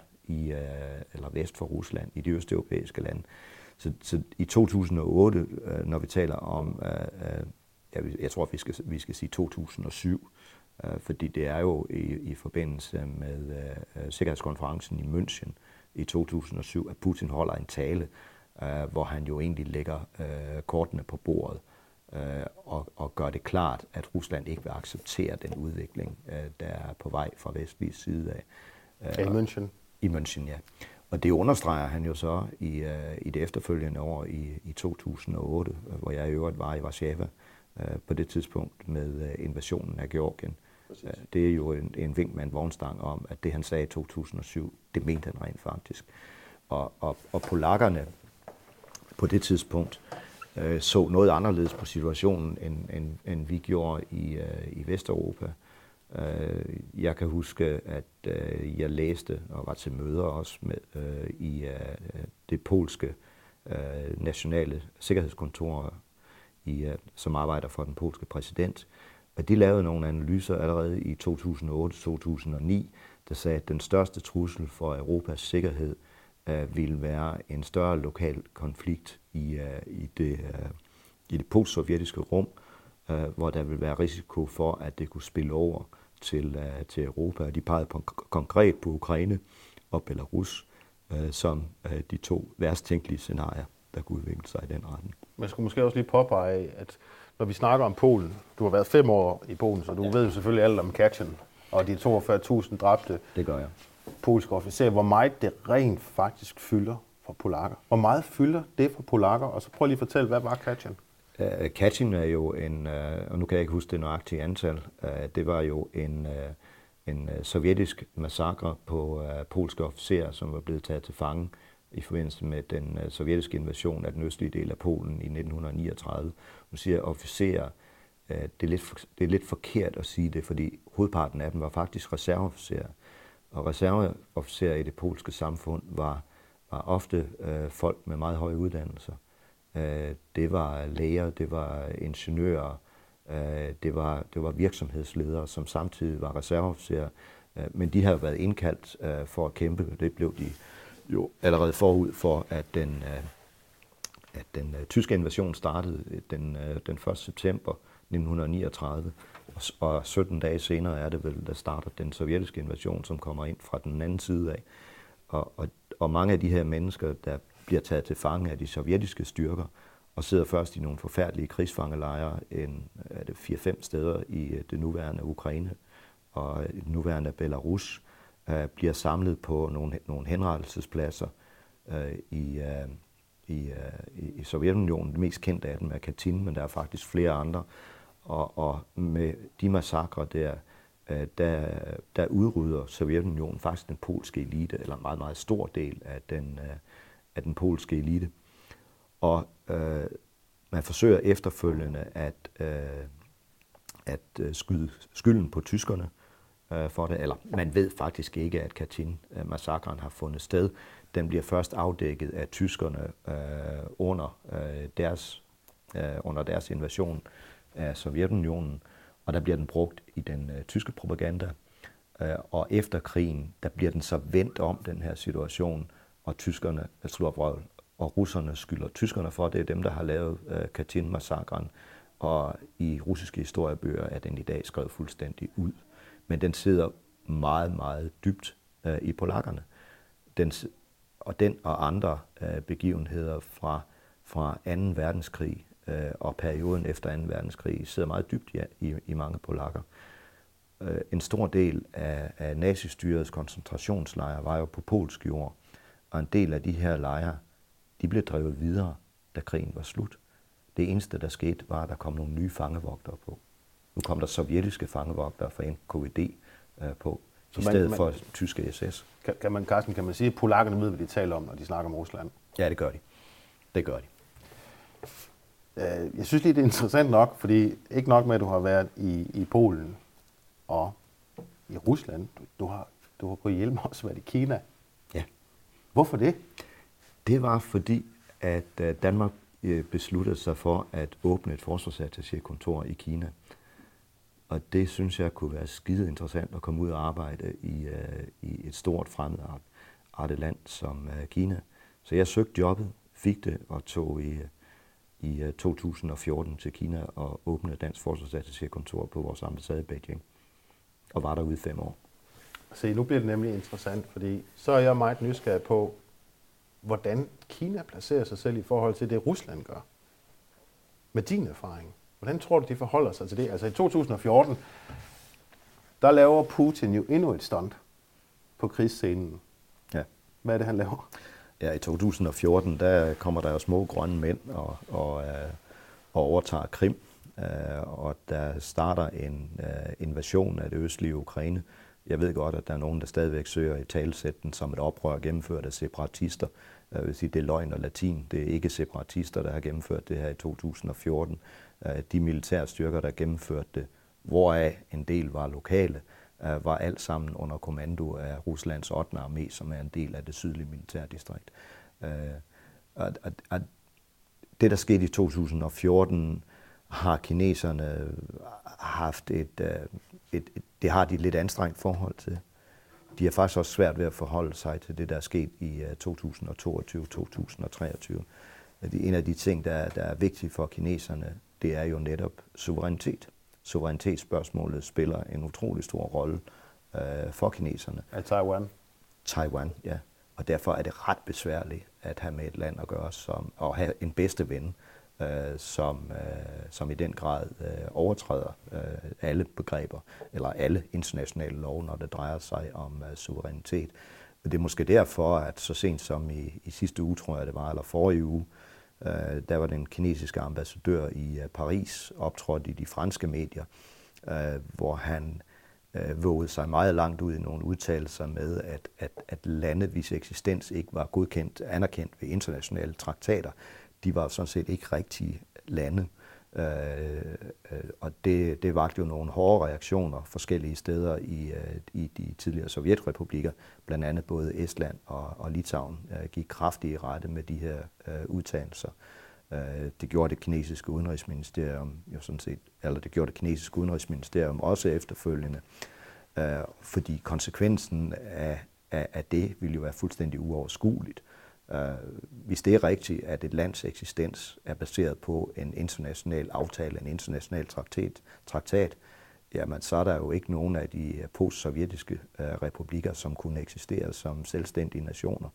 eller vest for Rusland, i de østeuropæiske lande. Så i 2008, når vi taler om, jeg tror, vi skal sige 2007, fordi det er jo i forbindelse med Sikkerhedskonferencen i München i 2007, at Putin holder en tale, hvor han jo egentlig lægger kortene på bordet og gør det klart, at Rusland ikke vil acceptere den udvikling, der er på vej fra vestlig side af. I München? I München, ja. Og det understreger han jo så i det efterfølgende år i 2008, hvor jeg i øvrigt var i Warszawa på det tidspunkt med invasionen af Georgien. Præcis. Det er jo en vink med en vognstang om, at det han sagde i 2007, det mente han rent faktisk. Og polakkerne på det tidspunkt så noget anderledes på situationen, end vi gjorde i Vesteuropa. Jeg kan huske, at jeg læste og var til møder også med, i det polske nationale sikkerhedskontor, som arbejder for den polske præsident. Og de lavede nogle analyser allerede i 2008-2009, der sagde, at den største trussel for Europas sikkerhed ville være en større lokal konflikt i det postsovjetiske rum, hvor der ville være risiko for, at det kunne spille over til Europa. De pegede konkret på Ukraine og Belarus som de to værst tænkelige scenarier, der kunne udvikle sig i den retning. Man skulle måske også lige påpege, at når vi snakker om Polen, du har været 5 år i Polen, så du ved jo selvfølgelig alt om Katyn og de 42.000 dræbte. Det gør jeg. Polske officerer, hvor meget det rent faktisk fylder for polakker. Hvor meget fylder det for polakker? Og så prøv lige at fortælle, hvad var Katyn? Katyn er jo en, og nu kan jeg ikke huske det nøjagtige antal, det var jo en sovjetisk massakre på polske officerer, som var blevet taget til fange i forbindelse med den sovjetiske invasion af den østlige del af Polen i 1939. Nu siger officerer, det er lidt forkert at sige det, fordi hovedparten af dem var faktisk reserveofficerer. Og reserveofficerer i det polske samfund var ofte folk med meget høje uddannelser. Det var læger, det var ingeniører, det var virksomhedsledere, som samtidig var reserveofficerer. Men de havde været indkaldt for at kæmpe, og det blev de jo allerede forud for, at den tyske invasion startede den 1. september 1939. Og 17 dage senere er det vel, der starter den sovjetiske invasion, som kommer ind fra den anden side af. Og mange af de her mennesker, der bliver taget til fange af de sovjetiske styrker, og sidder først i nogle forfærdelige krigsfangelejre, 4-5 steder i det nuværende Ukraine og det nuværende Belarus, bliver samlet på nogle henrettelsespladser i Sovjetunionen. Det mest kendte af dem er Katyn, men der er faktisk flere andre. Og med de massakre der udrydder Sovjetunionen faktisk den polske elite, eller en meget, meget stor del af den polske elite. Og man forsøger efterfølgende at skyde skylden på tyskerne for det, eller man ved faktisk ikke, at Katyn-massakren har fundet sted. Den bliver først afdækket af tyskerne under deres invasion af Sovjetunionen, og der bliver den brugt i den tyske propaganda. Og efter krigen, der bliver den så vendt om, den her situation, og tyskerne slår brøl, og russerne skylder tyskerne for, det er dem, der har lavet Katyn-massakren, og i russiske historiebøger er den i dag skrevet fuldstændig ud. Men den sidder meget, meget dybt i polakkerne. Den og andre begivenheder fra 2. verdenskrig, og perioden efter 2. verdenskrig sidder meget dybt i mange polakker. En stor del af nazistyrets koncentrationslejre var jo på polsk jord, og en del af de her lejre, de blev drevet videre, da krigen var slut. Det eneste, der skete, var, at der kom nogle nye fangevogtere på. Nu kom der sovjetiske fangevogtere fra NKVD på, i stedet for tyske SS. Carsten, kan man sige, at polakkerne ved, hvad de taler om, når de snakker om Rusland? Ja, det gør de. Det gør de. Jeg synes lige, det er interessant nok, fordi ikke nok med, at du har været i Polen og i Rusland, du har gået hjem og også været i Kina. Ja. Hvorfor det? Det var fordi, at Danmark besluttede sig for at åbne et forsvarsattaché-kontor i Kina. Og det synes jeg kunne være skide interessant at komme ud og arbejde i et stort fremmedartet land som Kina. Så jeg søgte jobbet, fik det og tog i 2014 til Kina og åbnede dansk forsvarsattaché-kontor på vores ambassade i Beijing, og var derude 5 år. Se, nu bliver det nemlig interessant, fordi så er jeg meget nysgerrig på, hvordan Kina placerer sig selv i forhold til det, Rusland gør. Med din erfaring, hvordan tror du, de forholder sig til det? Altså i 2014, der laver Putin jo endnu et stunt på krigsscenen. Ja. Hvad er det, han laver? Ja, i 2014, der kommer der jo små grønne mænd og overtager Krim, og der starter en invasion af det østlige Ukraine, Jeg ved godt, at der er nogen, der stadigvæk søger i talsætten som et oprør gennemført af separatister. Jeg vil sige, det er løgn og latin. Det er ikke separatister, der har gennemført det her i 2014. De militære styrker, der gennemførte det, hvoraf en del var lokale, var alt sammen under kommando af Ruslands 8. armé, som er en del af det sydlige militærdistrikt. Det, der skete i 2014, har kineserne haft det har de et lidt anstrengt forhold til. De har faktisk også svært ved at forholde sig til det, der er sket i 2022-2023. En af de ting, der er vigtige for kineserne, det er jo netop suverænitet. Suverænitetsspørgsmålet spiller en utrolig stor rolle for kineserne. Og Taiwan? Taiwan, ja. Og derfor er det ret besværligt at have med et land at gøre, og have en bedste ven, som i den grad overtræder alle begreber, eller alle internationale love, når det drejer sig om suverænitet. Det er måske derfor, at så sent som i sidste uge, tror jeg det var, eller forrige uge, der var den kinesiske ambassadør i Paris optrådt i de franske medier, hvor han vågede sig meget langt ud i nogle udtalelser med, at lande, hvis eksistens ikke var godkendt, anerkendt ved internationale traktater, de var sådan set ikke rigtige lande. Og det vagte jo nogle hårde reaktioner forskellige steder i de tidligere sovjetrepublikker, blandt andet både Estland og Litauen gik kraftigt i rette med de her udtalelser. Det gjorde det kinesiske udenrigsministerium også efterfølgende, fordi konsekvensen af det ville jo være fuldstændig uoverskueligt. Hvis det er rigtigt, at et lands eksistens er baseret på en international aftale, en international traktat, jamen så er der jo ikke nogen af de post-sovjetiske republikker, som kunne eksistere som selvstændige nationer.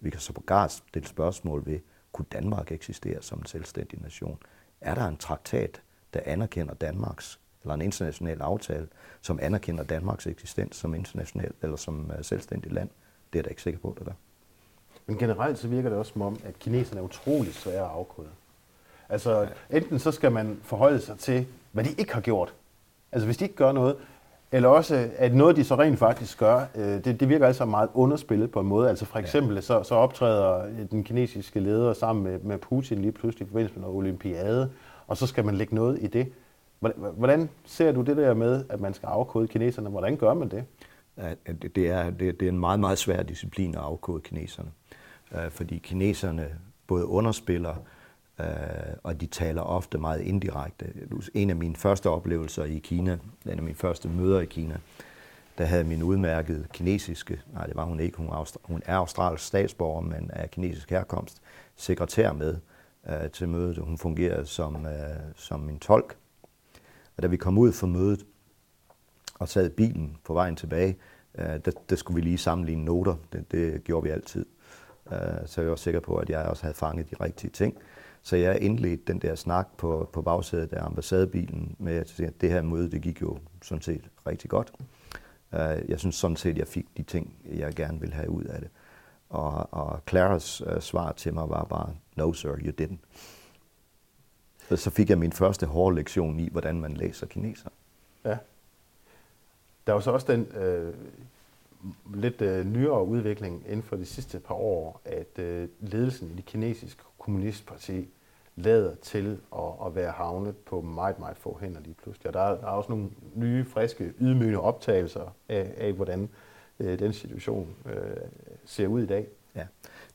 Vi kan så sågar stille spørgsmål ved, kunne Danmark eksistere som en selvstændig nation? Er der en traktat, der anerkender Danmarks, eller en international aftale, som anerkender Danmarks eksistens som international eller som selvstændigt land? Det er der ikke sikker på, det der. Men generelt så virker det også som om, at kineserne er utrolig svære at afkode. Altså enten så skal man forholde sig til, hvad de ikke har gjort. Altså hvis de ikke gør noget, eller også at noget de så rent faktisk gør, det virker altså meget underspillet på en måde. Altså for eksempel så optræder den kinesiske leder sammen med Putin lige pludselig i forbindelse med noget olympiade, og så skal man lægge noget i det. Hvordan ser du det der med, at man skal afkode kineserne? Hvordan gør man det? Det er en meget, meget svær disciplin at afkode kineserne. Fordi kineserne både underspiller, og de taler ofte meget indirekte. En af mine første oplevelser i Kina, en af mine første møder i Kina, der havde min udmærkede kinesiske, nej det var hun ikke, hun er australsk statsborger, men af kinesisk herkomst, sekretær med til mødet. Hun fungerede som en tolk. Og da vi kom ud fra mødet og sad i bilen på vejen tilbage, der skulle vi lige sammenligne noter. Det gjorde vi altid. Så jeg var sikker på, at jeg også havde fanget de rigtige ting. Så jeg indledte den der snak på bagsædet af ambassadebilen med at sige, at det her møde, det gik jo sådan set rigtig godt. Jeg synes sådan set, at jeg fik de ting, jeg gerne ville have ud af det. Og Claras svar til mig var bare, no sir, you didn't. Så fik jeg min første hårde lektion i, hvordan man læser kineser. Ja. Der er jo så også den lidt nyere udvikling inden for de sidste par år, at ledelsen i det kinesiske kommunistparti lader til at være havnet på meget, meget få hænder lige pludselig. Og der er også nogle nye, friske, ydmygende optagelser af hvordan den situation ser ud i dag. Ja,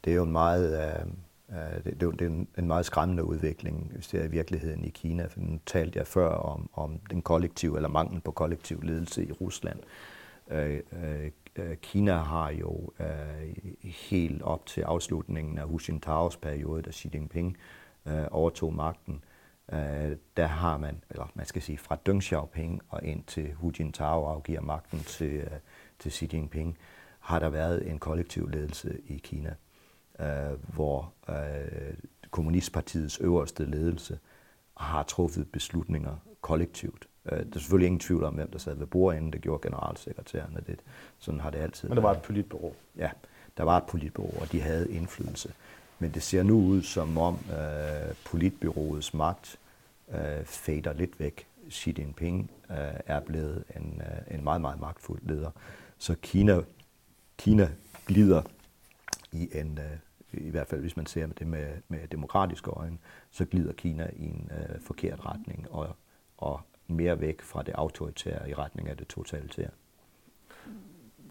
det er jo en meget, det er en meget skræmmende udvikling, hvis det er i virkeligheden i Kina. For nu talte jeg før om den kollektive, eller manglen på kollektiv ledelse i Rusland. Kina har jo helt op til afslutningen af Hu Jintaos periode, da Xi Jinping overtog magten, der har man, eller man skal sige fra Deng Xiaoping og ind til Hu Jintao afgiver magten til Xi Jinping, har der været en kollektiv ledelse i Kina, hvor kommunistpartiets øverste ledelse har truffet beslutninger kollektivt. Der er selvfølgelig ingen tvivl om, hvem der sad ved bordenden. Det gjorde generalsekretæren, og sådan har det altid været. Men der var et politbureau. Ja, der var et politbureau, og de havde indflydelse. Men det ser nu ud, som om politbureauets magt fader lidt væk Xi Jinping er blevet en meget, meget magtfuld leder. Så Kina glider i en, i hvert fald hvis man ser det med demokratiske øjne, så glider Kina i en forkert retning og mere væk fra det autoritære i retning af det totalitære.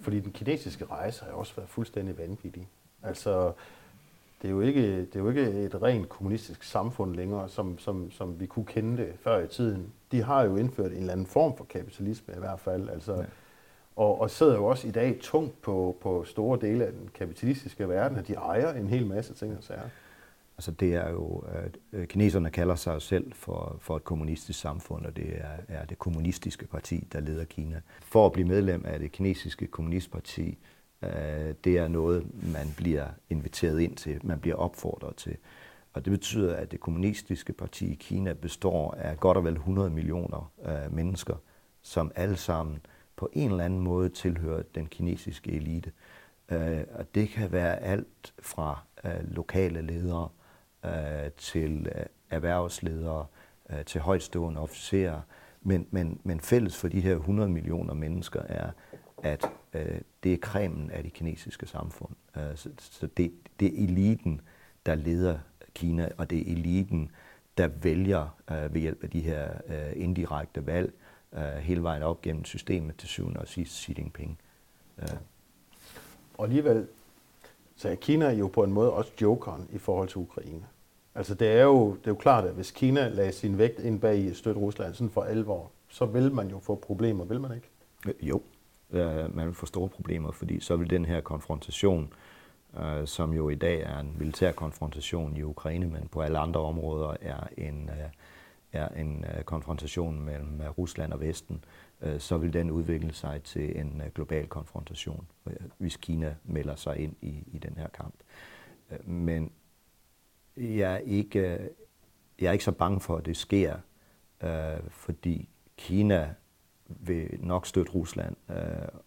Fordi den kinesiske rejse har jo også været fuldstændig vanvittig. Altså, det er jo ikke et rent kommunistisk samfund længere, som vi kunne kende det før i tiden. De har jo indført en eller anden form for kapitalisme i hvert fald, altså, ja. og sidder jo også i dag tungt på store dele af den kapitalistiske verden, at de ejer en hel masse ting og sager. Altså det er jo, kineserne kalder sig selv for et kommunistisk samfund, og det er det kommunistiske parti, der leder Kina. For at blive medlem af det kinesiske kommunistparti, det er noget, man bliver inviteret ind til, man bliver opfordret til. Og det betyder, at det kommunistiske parti i Kina består af godt og vel 100 millioner mennesker, som alle sammen på en eller anden måde tilhører den kinesiske elite. Og det kan være alt fra lokale ledere til erhvervsledere til højtstående officerer. Men fælles for de her 100 millioner mennesker er, at det er kremen af det kinesiske samfund. Så det er eliten, der leder Kina, og det er eliten, der vælger ved hjælp af de her indirekte valg hele vejen op gennem systemet til syvende og sidst Xi Jinping. Og alligevel, så er Kina jo på en måde også jokeren i forhold til Ukraine. Altså det er jo klart, at hvis Kina lagde sin vægt ind bag i at støtte Rusland sådan for alvor, så vil man jo få problemer, vil man ikke? Jo, man vil få store problemer, fordi så vil den her konfrontation, som jo i dag er en militær konfrontation i Ukraine, men på alle andre områder er en konfrontation mellem Rusland og Vesten, så vil den udvikle sig til en global konfrontation, hvis Kina melder sig ind i den her kamp. Men jeg er ikke så bange for, at det sker, fordi Kina vil nok støtte Rusland,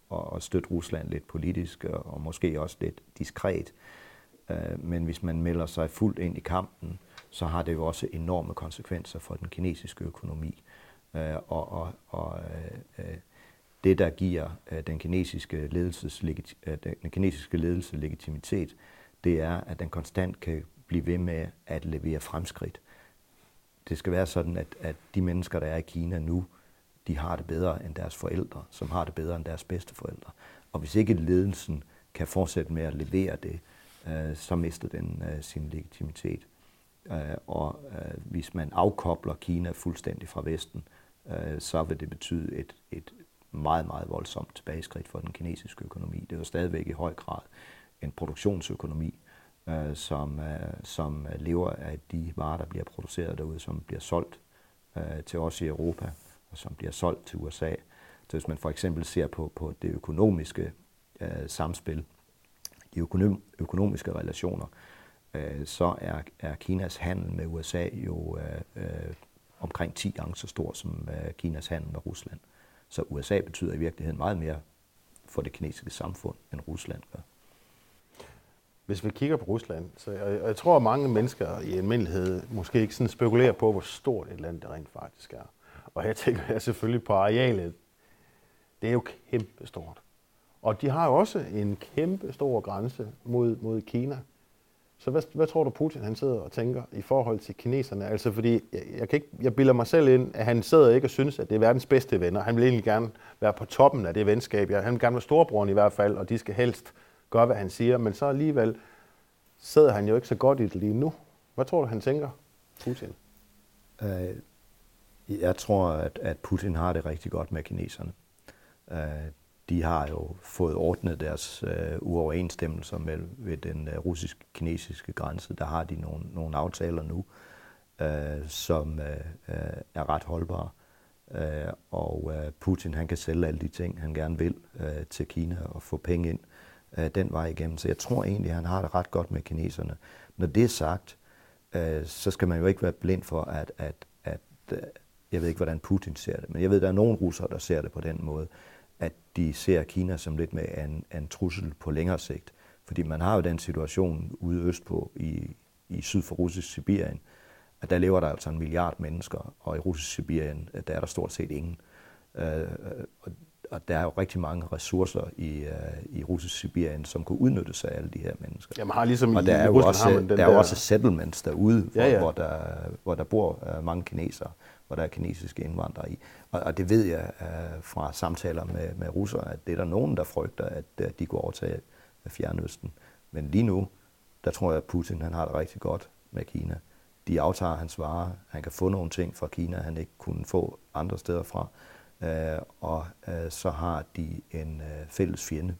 og støtte Rusland lidt politisk, og måske også lidt diskret. Men hvis man melder sig fuldt ind i kampen, så har det jo også enorme konsekvenser for den kinesiske økonomi. Det, der giver den kinesiske ledelse legitimitet, det er, at den konstant kan blive ved med at levere fremskridt. Det skal være sådan, at de mennesker, der er i Kina nu, de har det bedre end deres forældre, som har det bedre end deres bedsteforældre. Og hvis ikke ledelsen kan fortsætte med at levere det, så mister den sin legitimitet. Hvis man afkobler Kina fuldstændig fra Vesten, så vil det betyde et meget, meget voldsomt tilbageskridt for den kinesiske økonomi. Det er jo stadigvæk i høj grad en produktionsøkonomi, som lever af de varer, der bliver produceret derude, som bliver solgt til os i Europa, og som bliver solgt til USA. Så hvis man for eksempel ser på det økonomiske samspil, de økonomiske relationer, så er Kinas handel med USA jo omkring 10 gange så stor som Kinas handel med Rusland. Så USA betyder i virkeligheden meget mere for det kinesiske samfund, end Rusland gør. Hvis vi kigger på Rusland, og jeg tror, at mange mennesker i almindelighed måske ikke sådan spekulerer på, hvor stort et land det rent faktisk er. Og her tænker jeg selvfølgelig på arealet. Det er jo kæmpestort. Og de har jo også en kæmpestor grænse mod Kina. Så hvad tror du, Putin han sidder og tænker i forhold til kineserne? Altså fordi, jeg bilder mig selv ind, at han sidder ikke og synes, at det er verdens bedste venner. Han vil egentlig gerne være på toppen af det venskab. Han vil gerne være storebroren i hvert fald, og de skal helst gøre, hvad han siger. Men så alligevel sidder han jo ikke så godt i det lige nu. Hvad tror du, han tænker, Putin? Jeg tror, at Putin har det rigtig godt med kineserne. De har jo fået ordnet deres uoverensstemmelser ved den russisk-kinesiske grænse. Der har de nogle aftaler nu, som er ret holdbare. Putin han kan sælge alle de ting, han gerne vil til Kina og få penge ind den vej igennem. Så jeg tror egentlig, han har det ret godt med kineserne. Når det er sagt, så skal man jo ikke være blind for, at jeg ved ikke, hvordan Putin ser det, men jeg ved, at der er nogle russere, der ser det på den måde, at de ser Kina som lidt med en trussel på længere sigt. Fordi man har jo den situation ude østpå i syd for russisk Sibirien, at der lever der altså 1 milliard mennesker, og i russisk Sibirien, der er der stort set ingen. Og der er jo rigtig mange ressourcer i russisk Sibirien, som kunne udnyttes af alle de her mennesker. Jamen, har ligesom og der er jo også settlements derude, hvor der bor mange kinesere, hvor der er kinesiske indvandrere i. Og det ved jeg fra samtaler med russere, at det er der nogen, der frygter, at de kunne overtage Fjernøsten. Men lige nu, der tror jeg, at Putin han har det rigtig godt med Kina. De aftager hans varer. Han kan få nogle ting fra Kina, han ikke kunne få andre steder fra. Og så har de en fælles fjende,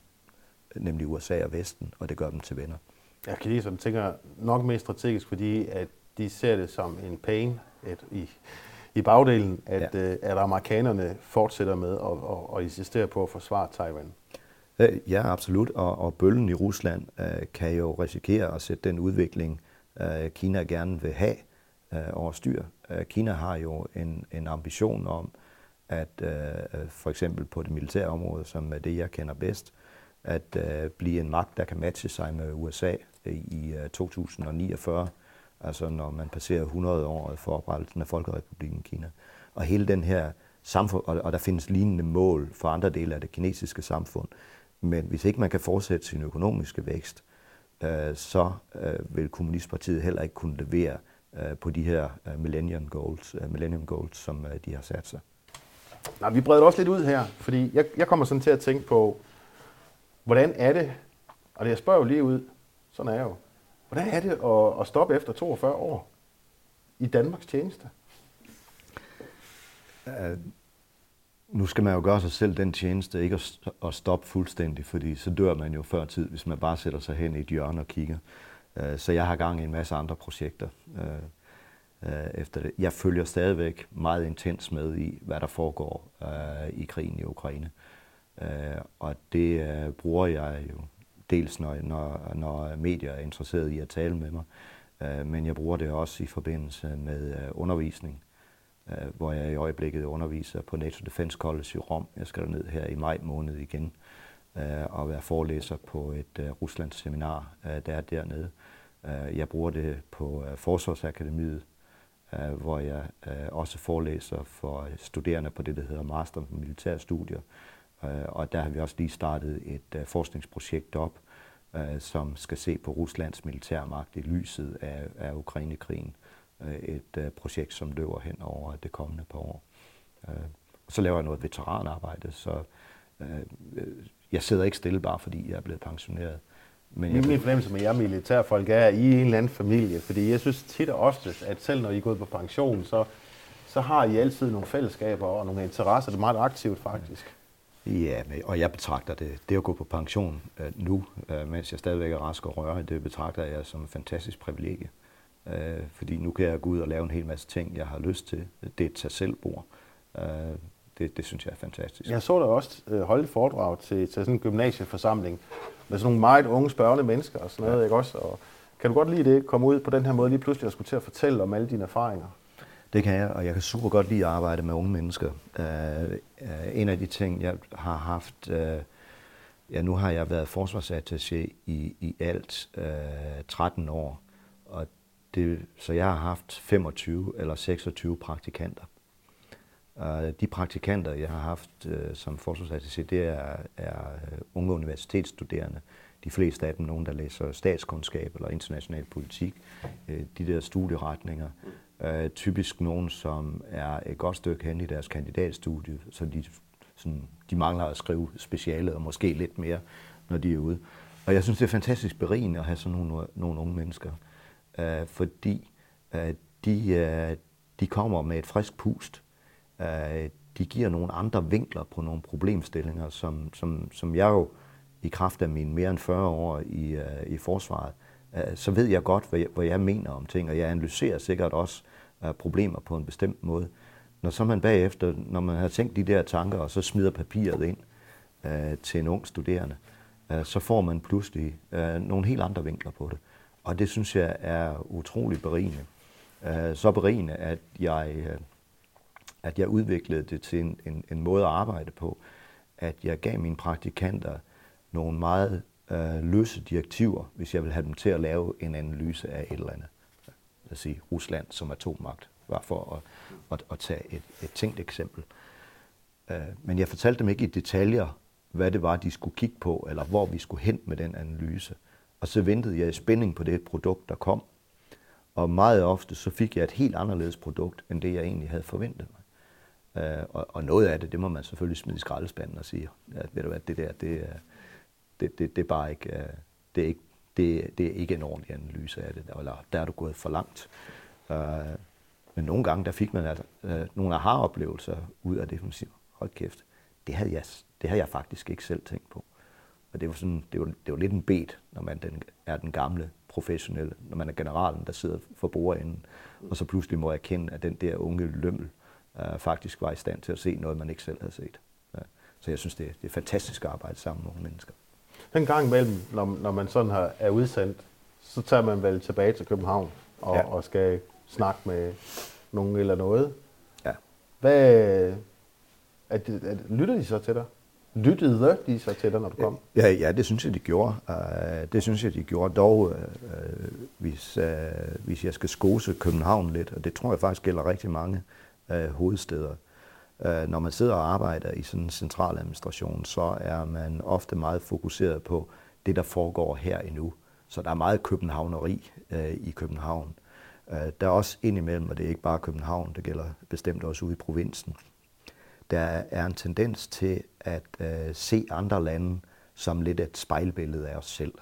nemlig USA og Vesten, og det gør dem til venner. Ja, kineserne tænker nok mest strategisk, fordi at de ser det som en pain i bagdelen, at amerikanerne fortsætter med at insistere på at forsvare Taiwan. Ja, absolut. Og bølgen i Rusland kan jo risikere at sætte den udvikling, Kina gerne vil have, over styr. Kina har jo en ambition om, at for eksempel på det militære område, som er det, jeg kender bedst, at blive en magt, der kan matche sig med USA i 2049, altså når man passerer 100 år for oprettelsen af Folkerepublikken Kina. Og hele den her samfund, og der findes lignende mål for andre dele af det kinesiske samfund, men hvis ikke man kan fortsætte sin økonomiske vækst, så vil Kommunistpartiet heller ikke kunne levere på de her millennium goals, som de har sat sig. Nej, vi breder også lidt ud her, fordi jeg kommer sådan til at tænke på, hvordan er det, og det jeg spørger jo lige ud, sådan er jeg jo, hvordan er det at stoppe efter 42 år i Danmarks tjeneste? Nu skal man jo gøre sig selv den tjeneste, ikke at stoppe fuldstændig, fordi så dør man jo før tid, hvis man bare sætter sig hen i et hjørne og kigger. Så jeg har gang i en masse andre projekter efter det. Jeg følger stadigvæk meget intens med i, hvad der foregår i krigen i Ukraine. Og det bruger jeg jo dels, når medier er interesseret i at tale med mig, men jeg bruger det også i forbindelse med undervisning, hvor jeg i øjeblikket underviser på NATO Defense College i Rom. Jeg skal derned her i maj måned igen og være forelæser på et Ruslands seminar, der er dernede. Jeg bruger det på Forsvarsakademiet, hvor jeg også forelæser for studerende på det, der hedder Master for Militære Studier. Og der har vi også lige startet et forskningsprojekt op, som skal se på Ruslands militærmagt i lyset af Ukrainekrigen. Et projekt, som løber hen over det kommende par år. Så laver jeg noget veteranarbejde, så jeg sidder ikke stille, bare fordi jeg er blevet pensioneret. Men min fornemmelse med jer militærfolk er, at I er en eller anden familie, fordi jeg synes tit og oftest, at selv når I er gået på pension, så har I altid nogle fællesskaber og nogle interesser. Det er meget aktivt, faktisk. Ja, og jeg betragter det at gå på pension nu, mens jeg stadigvæk er rask og rørig, det betragter jeg som et fantastisk privilegie. Fordi nu kan jeg gå ud og lave en hel masse ting, jeg har lyst til. Det er et tag-selv-bord. Det synes jeg er fantastisk. Jeg så dig også holde et foredrag til sådan en gymnasieforsamling med sådan nogle meget unge spørgende mennesker og sådan noget, ikke også? Og kan du godt lide det, komme ud på den her måde lige pludselig og skulle til at fortælle om alle dine erfaringer? Det kan jeg, og jeg kan super godt lide at arbejde med unge mennesker. En af de ting, jeg har haft... nu har jeg været forsvarsattaché i alt 13 år, og så jeg har haft 25 eller 26 praktikanter. De praktikanter, jeg har haft som forsvarsattaché, det er unge universitetsstuderende. De fleste af dem, nogen der læser statskundskab eller international politik, de der studieretninger. Typisk nogen, som er et godt stykke hen i deres kandidatstudie, så de mangler at skrive specialet og måske lidt mere, når de er ude. Og jeg synes, det er fantastisk berigende at have sådan nogle unge mennesker. Fordi de kommer med et frisk pust. De giver nogle andre vinkler på nogle problemstillinger, som jeg jo i kraft af mine mere end 40 år i forsvaret, så ved jeg godt, hvad jeg mener om ting, og jeg analyserer sikkert også problemer på en bestemt måde. Når man har tænkt de der tanker, og så smider papiret ind til en ung studerende, så får man pludselig nogle helt andre vinkler på det. Og det synes jeg er utrolig berigende. Så berigende, at jeg udviklede det til en måde at arbejde på, at jeg gav mine praktikanter nogle meget løse direktiver, hvis jeg ville have dem til at lave en analyse af et eller andet. lad os sige, Rusland som atommagt, var for at tage et tænkt eksempel. Men jeg fortalte dem ikke i detaljer, hvad det var, de skulle kigge på, eller hvor vi skulle hen med den analyse. Og så ventede jeg i spænding på det produkt, der kom. Og meget ofte så fik jeg et helt anderledes produkt, end det jeg egentlig havde forventet mig. Og noget af det, det må man selvfølgelig smide i skraldespanden og sige, at ved du hvad, det der, det er bare ikke, det er ikke en ordentlig analyse af det, eller der er du gået for langt. Men nogle gange, der fik man nogle aha-oplevelser ud af det, som siger, hold kæft, det havde jeg faktisk ikke selv tænkt på. Og det var sådan, det var lidt en bet, når man er den gamle professionelle, når man er generalen, der sidder for bordenden, og så pludselig må jeg erkende, at den der unge lømmel faktisk var i stand til at se noget, man ikke selv havde set. Ja. Så jeg synes, det er fantastisk at arbejde sammen med nogle mennesker. Den gang imellem, når man sådan er udsendt, så tager man vel tilbage til København og, ja, og skal snakke med nogen eller noget. Ja. Lytter de så til dig? Lyttede de så til dig, når du kom? Ja, det synes jeg, de gjorde. Dog, hvis jeg skal skose København lidt, og det tror jeg faktisk gælder rigtig mange hovedsteder. Når man sidder og arbejder i sådan en central administration, så er man ofte meget fokuseret på det, der foregår her endnu. Så der er meget københavneri i København. Der er også indimellem, og det er ikke bare København, det gælder bestemt også ude i provinsen, der er en tendens til at se andre lande som lidt et spejlbillede af os selv.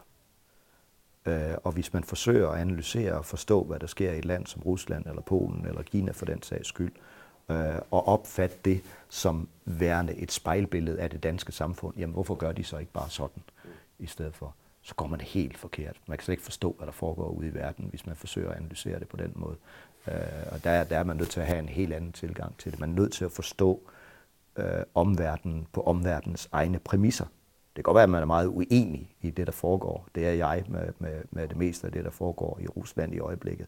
Og hvis man forsøger at analysere og forstå, hvad der sker i et land som Rusland eller Polen eller Kina for den sags skyld, og opfatte det som værende et spejlbillede af det danske samfund, jamen hvorfor gør de så ikke bare sådan i stedet for? Så går man helt forkert. Man kan slet ikke forstå, hvad der foregår ude i verden, hvis man forsøger at analysere det på den måde. Og der er man nødt til at have en helt anden tilgang til det. Man er nødt til at forstå omverdenen på omverdenens egne præmisser. Det kan godt være, at man er meget uenig i det, der foregår. Det er jeg med det meste af det, der foregår i Rusland i øjeblikket.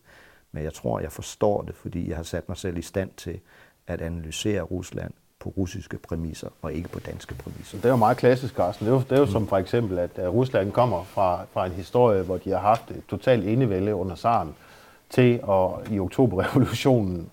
Men jeg tror, jeg forstår det, fordi jeg har sat mig selv i stand til at analysere Rusland på russiske præmisser og ikke på danske præmisser. Det er jo meget klassisk, Carsten. Det er jo som for eksempel, at Rusland kommer fra en historie, hvor de har haft et totalt enevælde under zaren til i oktoberrevolutionen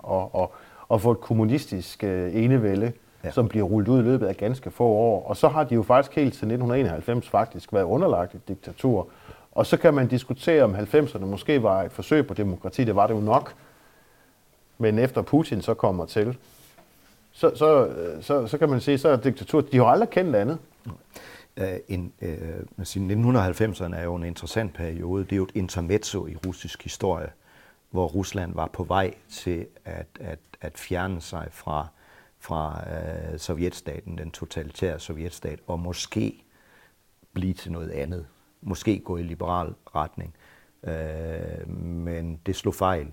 og få et kommunistisk enevælde, ja, som bliver rullet ud i løbet af ganske få år. Og så har de jo faktisk helt til 1991 faktisk været underlagt et diktatur. Og så kan man diskutere, om 90'erne måske var et forsøg på demokrati. Det var det jo nok. Men efter Putin så kommer til, så kan man sige, så er diktatur. De har aldrig kendt andet. 1990'erne er jo en interessant periode. Det er jo et intermezzo i russisk historie, hvor Rusland var på vej til at fjerne sig fra sovjetstaten, den totalitære sovjetstat, og måske blive til noget andet. Måske gå i liberal retning, men det slog fejl,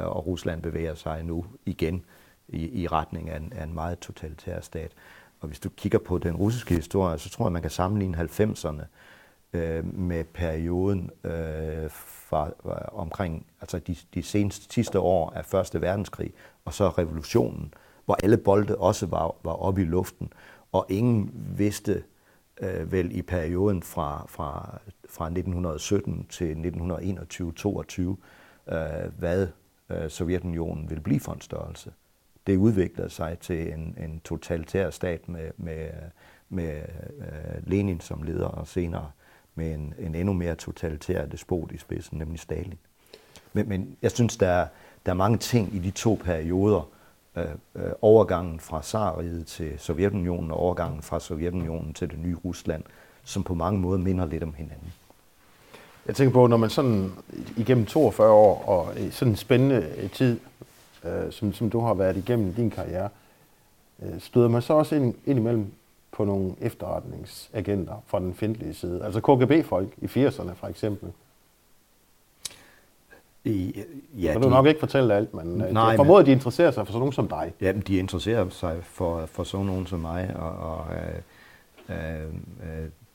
og Rusland bevæger sig nu igen i retning af en meget totalitær stat. Og hvis du kigger på den russiske historie, så tror jeg, man kan sammenligne 90'erne med perioden omkring altså de sidste år af Første Verdenskrig, og så revolutionen, hvor alle bolde også var oppe i luften, og ingen vidste vel i perioden fra 1917 til 1921-22, hvad Sovjetunionen ville blive for en størrelse. Det udviklede sig til en totalitær stat med Lenin som leder, og senere med en endnu mere totalitær despot i spidsen, nemlig Stalin. Men jeg synes, der er mange ting i de to perioder, overgangen fra Tsarriget til Sovjetunionen og overgangen fra Sovjetunionen til det nye Rusland, som på mange måder minder lidt om hinanden. Jeg tænker på, når man sådan igennem 42 år og sådan en spændende tid, som du har været igennem din karriere, støder man så også indimellem på nogle efterretningsagenter fra den fjendtlige side, altså KGB-folk i 80'erne for eksempel. Ja, kan du nok ikke fortælle alt, men jeg formoder, de interesserer sig for sådan nogen som dig. Ja, de interesserer sig for sådan nogen som mig, og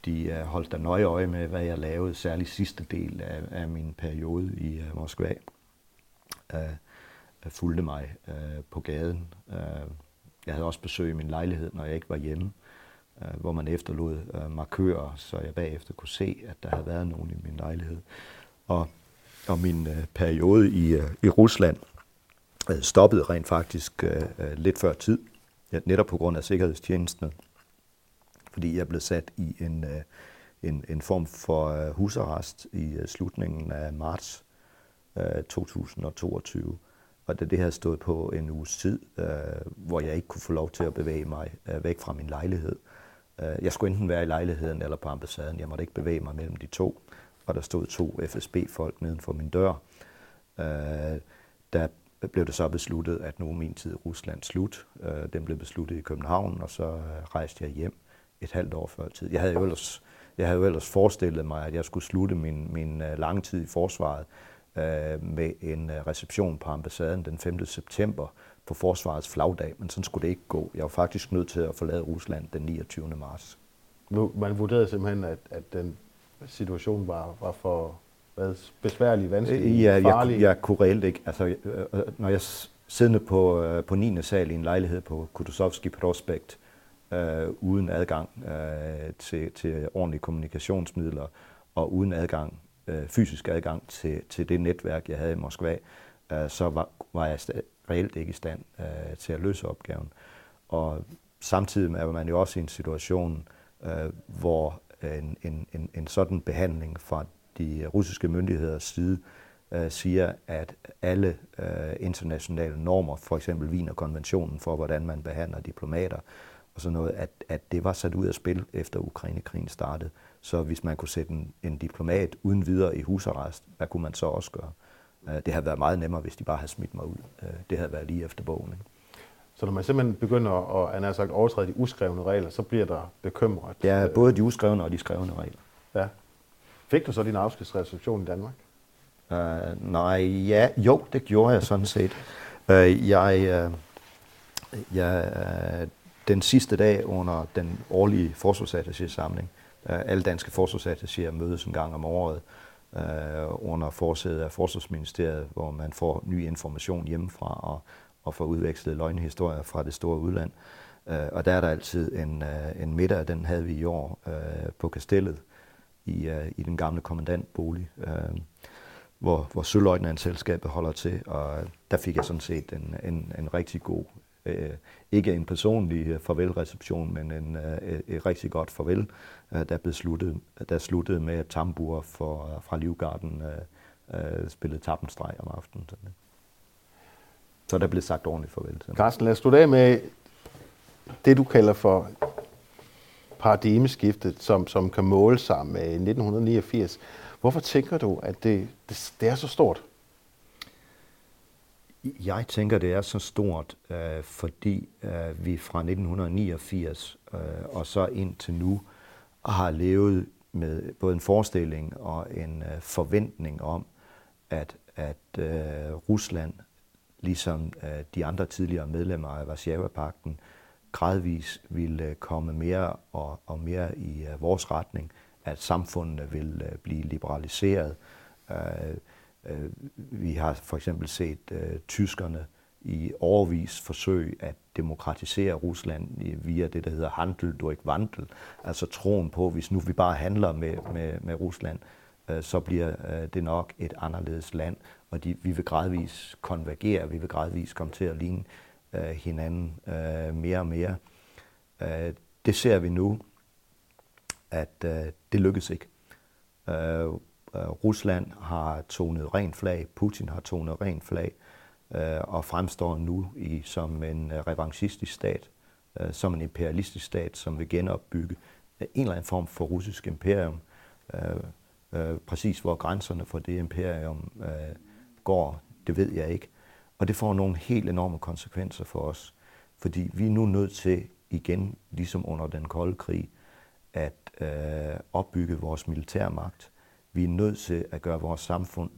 de holdt da nøje øje med, hvad jeg lavede, særligt sidste del af min periode i Moskva. Fulgte mig på gaden. Jeg havde også besøg i min lejlighed, når jeg ikke var hjemme, hvor man efterlod markører, så jeg bagefter kunne se, at der havde været nogen i min lejlighed. Og og min periode i Rusland stoppede rent faktisk lidt før tid, netop på grund af sikkerhedstjenestene, fordi jeg blev sat i en form for husarrest i slutningen af marts 2022. Og da det her stod på en uges tid, hvor jeg ikke kunne få lov til at bevæge mig væk fra min lejlighed. Jeg skulle enten være i lejligheden eller på ambassaden. Jeg måtte ikke bevæge mig mellem de to. Og der stod 2 FSB-folk neden for min dør. Der blev det så besluttet, at nu er min tid i Rusland slut. Den blev besluttet i København, og så rejste jeg hjem et halvt år før tid. Jeg havde jo ellers forestillet mig, at jeg skulle slutte min lange tid i forsvaret med en reception på ambassaden den 5. september på forsvarets flagdag, men sådan skulle det ikke gå. Jeg var faktisk nødt til at forlade Rusland den 29. marts. Man vurderede simpelthen, at den situation var for besværlig, vanskelig, farlig? Ja, jeg kunne reelt ikke. Altså, når jeg siddende på 9. sal i en lejlighed på Kutuzovskij Prospekt, uden adgang til ordentlige kommunikationsmidler og uden adgang fysisk adgang til det netværk, jeg havde i Moskva, så var jeg reelt ikke i stand til at løse opgaven. Og samtidig er man jo også i en situation, hvor en sådan behandling fra de russiske myndigheders side siger, at alle internationale normer, for eksempel Wienerkonventionen for, hvordan man behandler diplomater, og sådan noget, at det var sat ud af spil, efter Ukrainekrigen startede. Så hvis man kunne sætte en diplomat uden videre i husarrest, hvad kunne man så også gøre? Det havde været meget nemmere, hvis de bare havde smidt mig ud. Det havde været lige efter bogen. Ikke? Så når man simpelthen begynder at overtræde de uskrevne regler, så bliver der bekymret? Ja, både de uskrevne og de skrevne regler. Ja. Fik du så din afskedsreception i Danmark? Nej, det gjorde jeg sådan set. Den sidste dag under den årlige forsvarsattaché-samling, alle danske forsvarsattachéer mødes en gang om året under forsædet af Forsvarsministeriet, hvor man får ny information hjemmefra og får udvekslet løgnehistorier fra det store udland. Og der er der altid en middag, den havde vi i år på Kastellet i den gamle kommandantbolig, hvor Søløjtnantselskabet holder til, og der fik jeg sådan set en rigtig god, ikke en personlig farvelreception, men et rigtig godt farvel, der sluttede med, at tamburer fra Livgarden spillede tappenstreg om aftenen. Så der blev sagt ordentligt farvel. Carsten, lad os slutte af med det, du kalder for paradigmeskiftet, som kan måle sig med 1989. Hvorfor tænker du, at det er så stort? Jeg tænker, det er så stort, fordi vi fra 1989 og så indtil nu har levet med både en forestilling og en forventning om, at Rusland, ligesom de andre tidligere medlemmer af Warszawa-pagten, gradvis ville komme mere og mere i vores retning, at samfundene ville blive liberaliseret. Vi har for eksempel set tyskerne i årevis forsøg at demokratisere Rusland via det, der hedder handel durch Wandel. Altså troen på, hvis nu vi bare handler med Rusland, så bliver det nok et anderledes land. Og vi vil gradvist konvergere, vi vil gradvist komme til at ligne hinanden mere og mere. Det ser vi nu, at det lykkes ikke. Rusland har tonet ren flag, Putin har tonet ren flag, og fremstår nu som en revanchistisk stat, som en imperialistisk stat, som vil genopbygge en eller anden form for russisk imperium. Præcis hvor grænserne for det imperium går, det ved jeg ikke. Og det får nogle helt enorme konsekvenser for os, fordi vi er nu nødt til igen, ligesom under den kolde krig, at opbygge vores militærmagt. Vi er nødt til at gøre vores samfund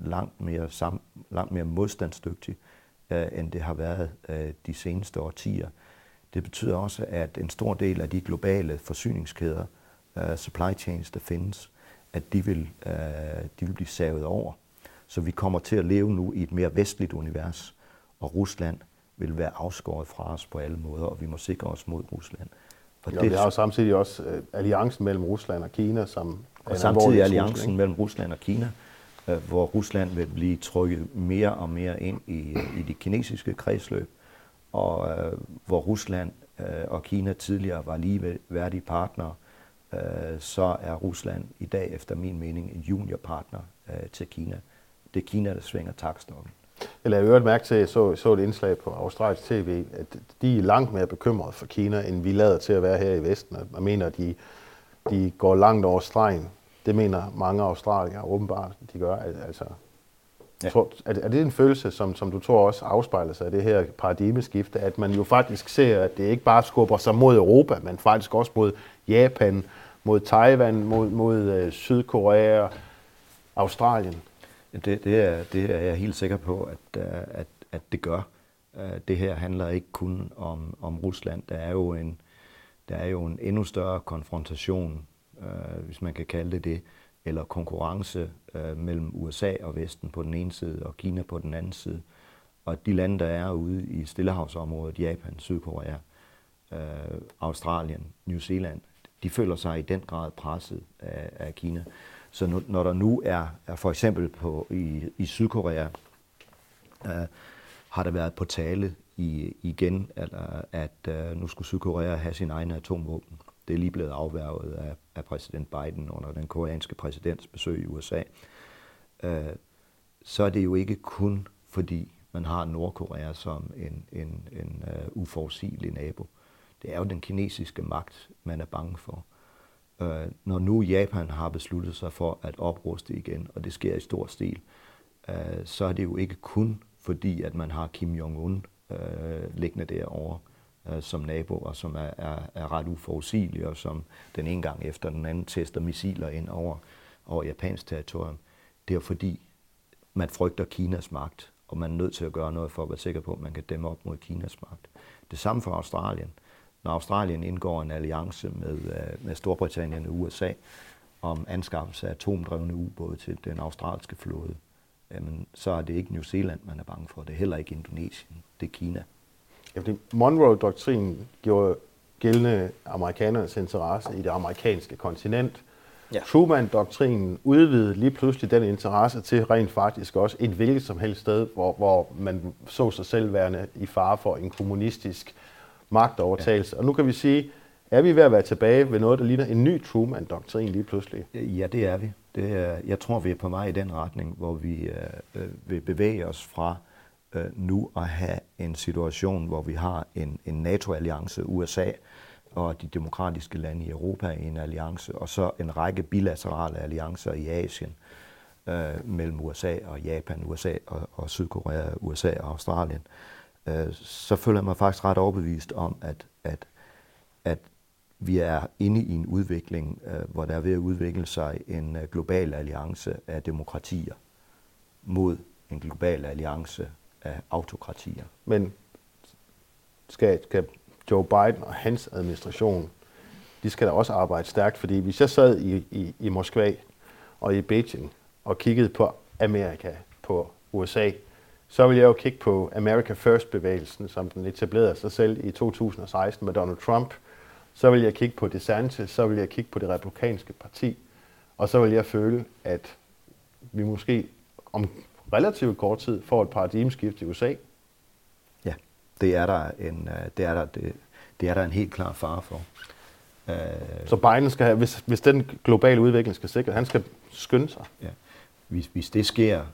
langt mere modstandsdygtigt, end det har været de seneste årtier. Det betyder også, at en stor del af de globale forsyningskæder, supply chains, der findes, at de vil blive savet over. Så vi kommer til at leve nu i et mere vestligt univers, og Rusland vil være afskåret fra os på alle måder, og vi må sikre os mod Rusland. Og vi har jo samtidig også alliancen mellem Rusland og Kina, som og samtidig alliancen mellem Rusland og Kina, hvor Rusland vil blive trykket mere og mere ind i det kinesiske kredsløb, og hvor Rusland og Kina tidligere var ligeværdige partnere, så er Rusland i dag, efter min mening, en juniorpartner til Kina. Det er Kina, der svinger takstokken. Eller jeg øvrigt mærke til, at jeg så et indslag på australsk tv, at de er langt mere bekymrede for Kina, end vi lader til at være her i Vesten. Man mener, at de går langt over stregen. Det mener mange australier åbenbart, de gør. Altså, ja. Er det en følelse, som du tror også afspejler sig af det her paradigmeskifte, at man jo faktisk ser, at det ikke bare skubber sig mod Europa, men faktisk også mod Japan, mod Taiwan, mod Sydkorea, Australien? Det er jeg helt sikker på, at det gør. Det her handler ikke kun om Rusland. Der er jo en endnu større konfrontation, hvis man kan kalde det, eller konkurrence mellem USA og Vesten på den ene side og Kina på den anden side. Og de lande, der er ude i Stillehavsområdet, Japan, Sydkorea, Australien, New Zealand, de føler sig i den grad presset af Kina. Så når der nu er for eksempel i Sydkorea, har der været på tale igen, at nu skulle Sydkorea have sin egen atomvåben. Det er lige blevet afværget af præsident Biden under den koreanske præsidents besøg i USA. Så er det jo ikke kun fordi, man har Nordkorea som en uforudsigelig nabo. Det er jo den kinesiske magt, man er bange for. Når nu Japan har besluttet sig for at opruste igen, og det sker i stor stil, så er det jo ikke kun fordi, at man har Kim Jong-un liggende derovre som nabo, og som er ret uforudsigelig, og som den ene gang efter den anden tester missiler ind over japansk territorium. Det er jo fordi, man frygter Kinas magt, og man er nødt til at gøre noget for at være sikker på, at man kan dæmme op mod Kinas magt. Det samme for Australien. Når Australien indgår en alliance med Storbritannien og USA om anskaffelse af atomdrevne ubåde til den australske flåde, jamen, så er det ikke New Zealand, man er bange for. Det er heller ikke Indonesien. Det er Kina. Ja, fordi Monroe-doktrinen gjorde gældende amerikanernes interesse i det amerikanske kontinent. Ja. Truman-doktrinen udvidede lige pludselig den interesse til rent faktisk også et hvilket som helst sted, hvor man så sig selv værende i fare for en kommunistisk magtovertagelse. Ja. Og nu kan vi sige, er vi ved at være tilbage ved noget, der ligner en ny Truman-doktrin lige pludselig? Ja, det er vi. Jeg tror, vi er på vej i den retning, hvor vi vil bevæge os fra nu at have en situation, hvor vi har en NATO-alliance, USA og de demokratiske lande i Europa i en alliance, og så en række bilaterale alliancer i Asien mellem USA og Japan, USA og Sydkorea, USA og Australien. Så føler jeg mig faktisk ret overbevist om, at vi er inde i en udvikling, hvor der er ved at udvikle sig en global alliance af demokratier mod en global alliance af autokratier. Men skal Joe Biden og hans administration, de skal da også arbejde stærkt, fordi hvis jeg sad i Moskva og i Beijing og kiggede på Amerika, på USA, så vil jeg jo kigge på America First-bevægelsen, som den etablerede sig selv i 2016 med Donald Trump. Så vil jeg kigge på DeSantis, så vil jeg kigge på det republikanske parti, og så vil jeg føle, at vi måske om relativt kort tid får et paradigmeskift i USA. Ja, det er der en helt klar fare for. Så Biden skal have, hvis den globale udvikling skal sikre, han skal skynde sig. Ja. Hvis det sker,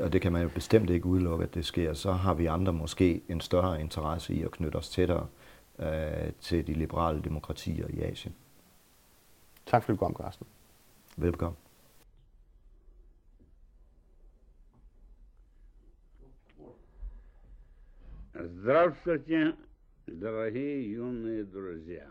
og det kan man jo bestemt ikke udelukke, at det sker, så har vi andre måske en større interesse i at knytte os tættere til de liberale demokratier i Asien. Tak fordi du kom, Carsten. Velbekomme. Здравствуйте, дорогие юные друзья!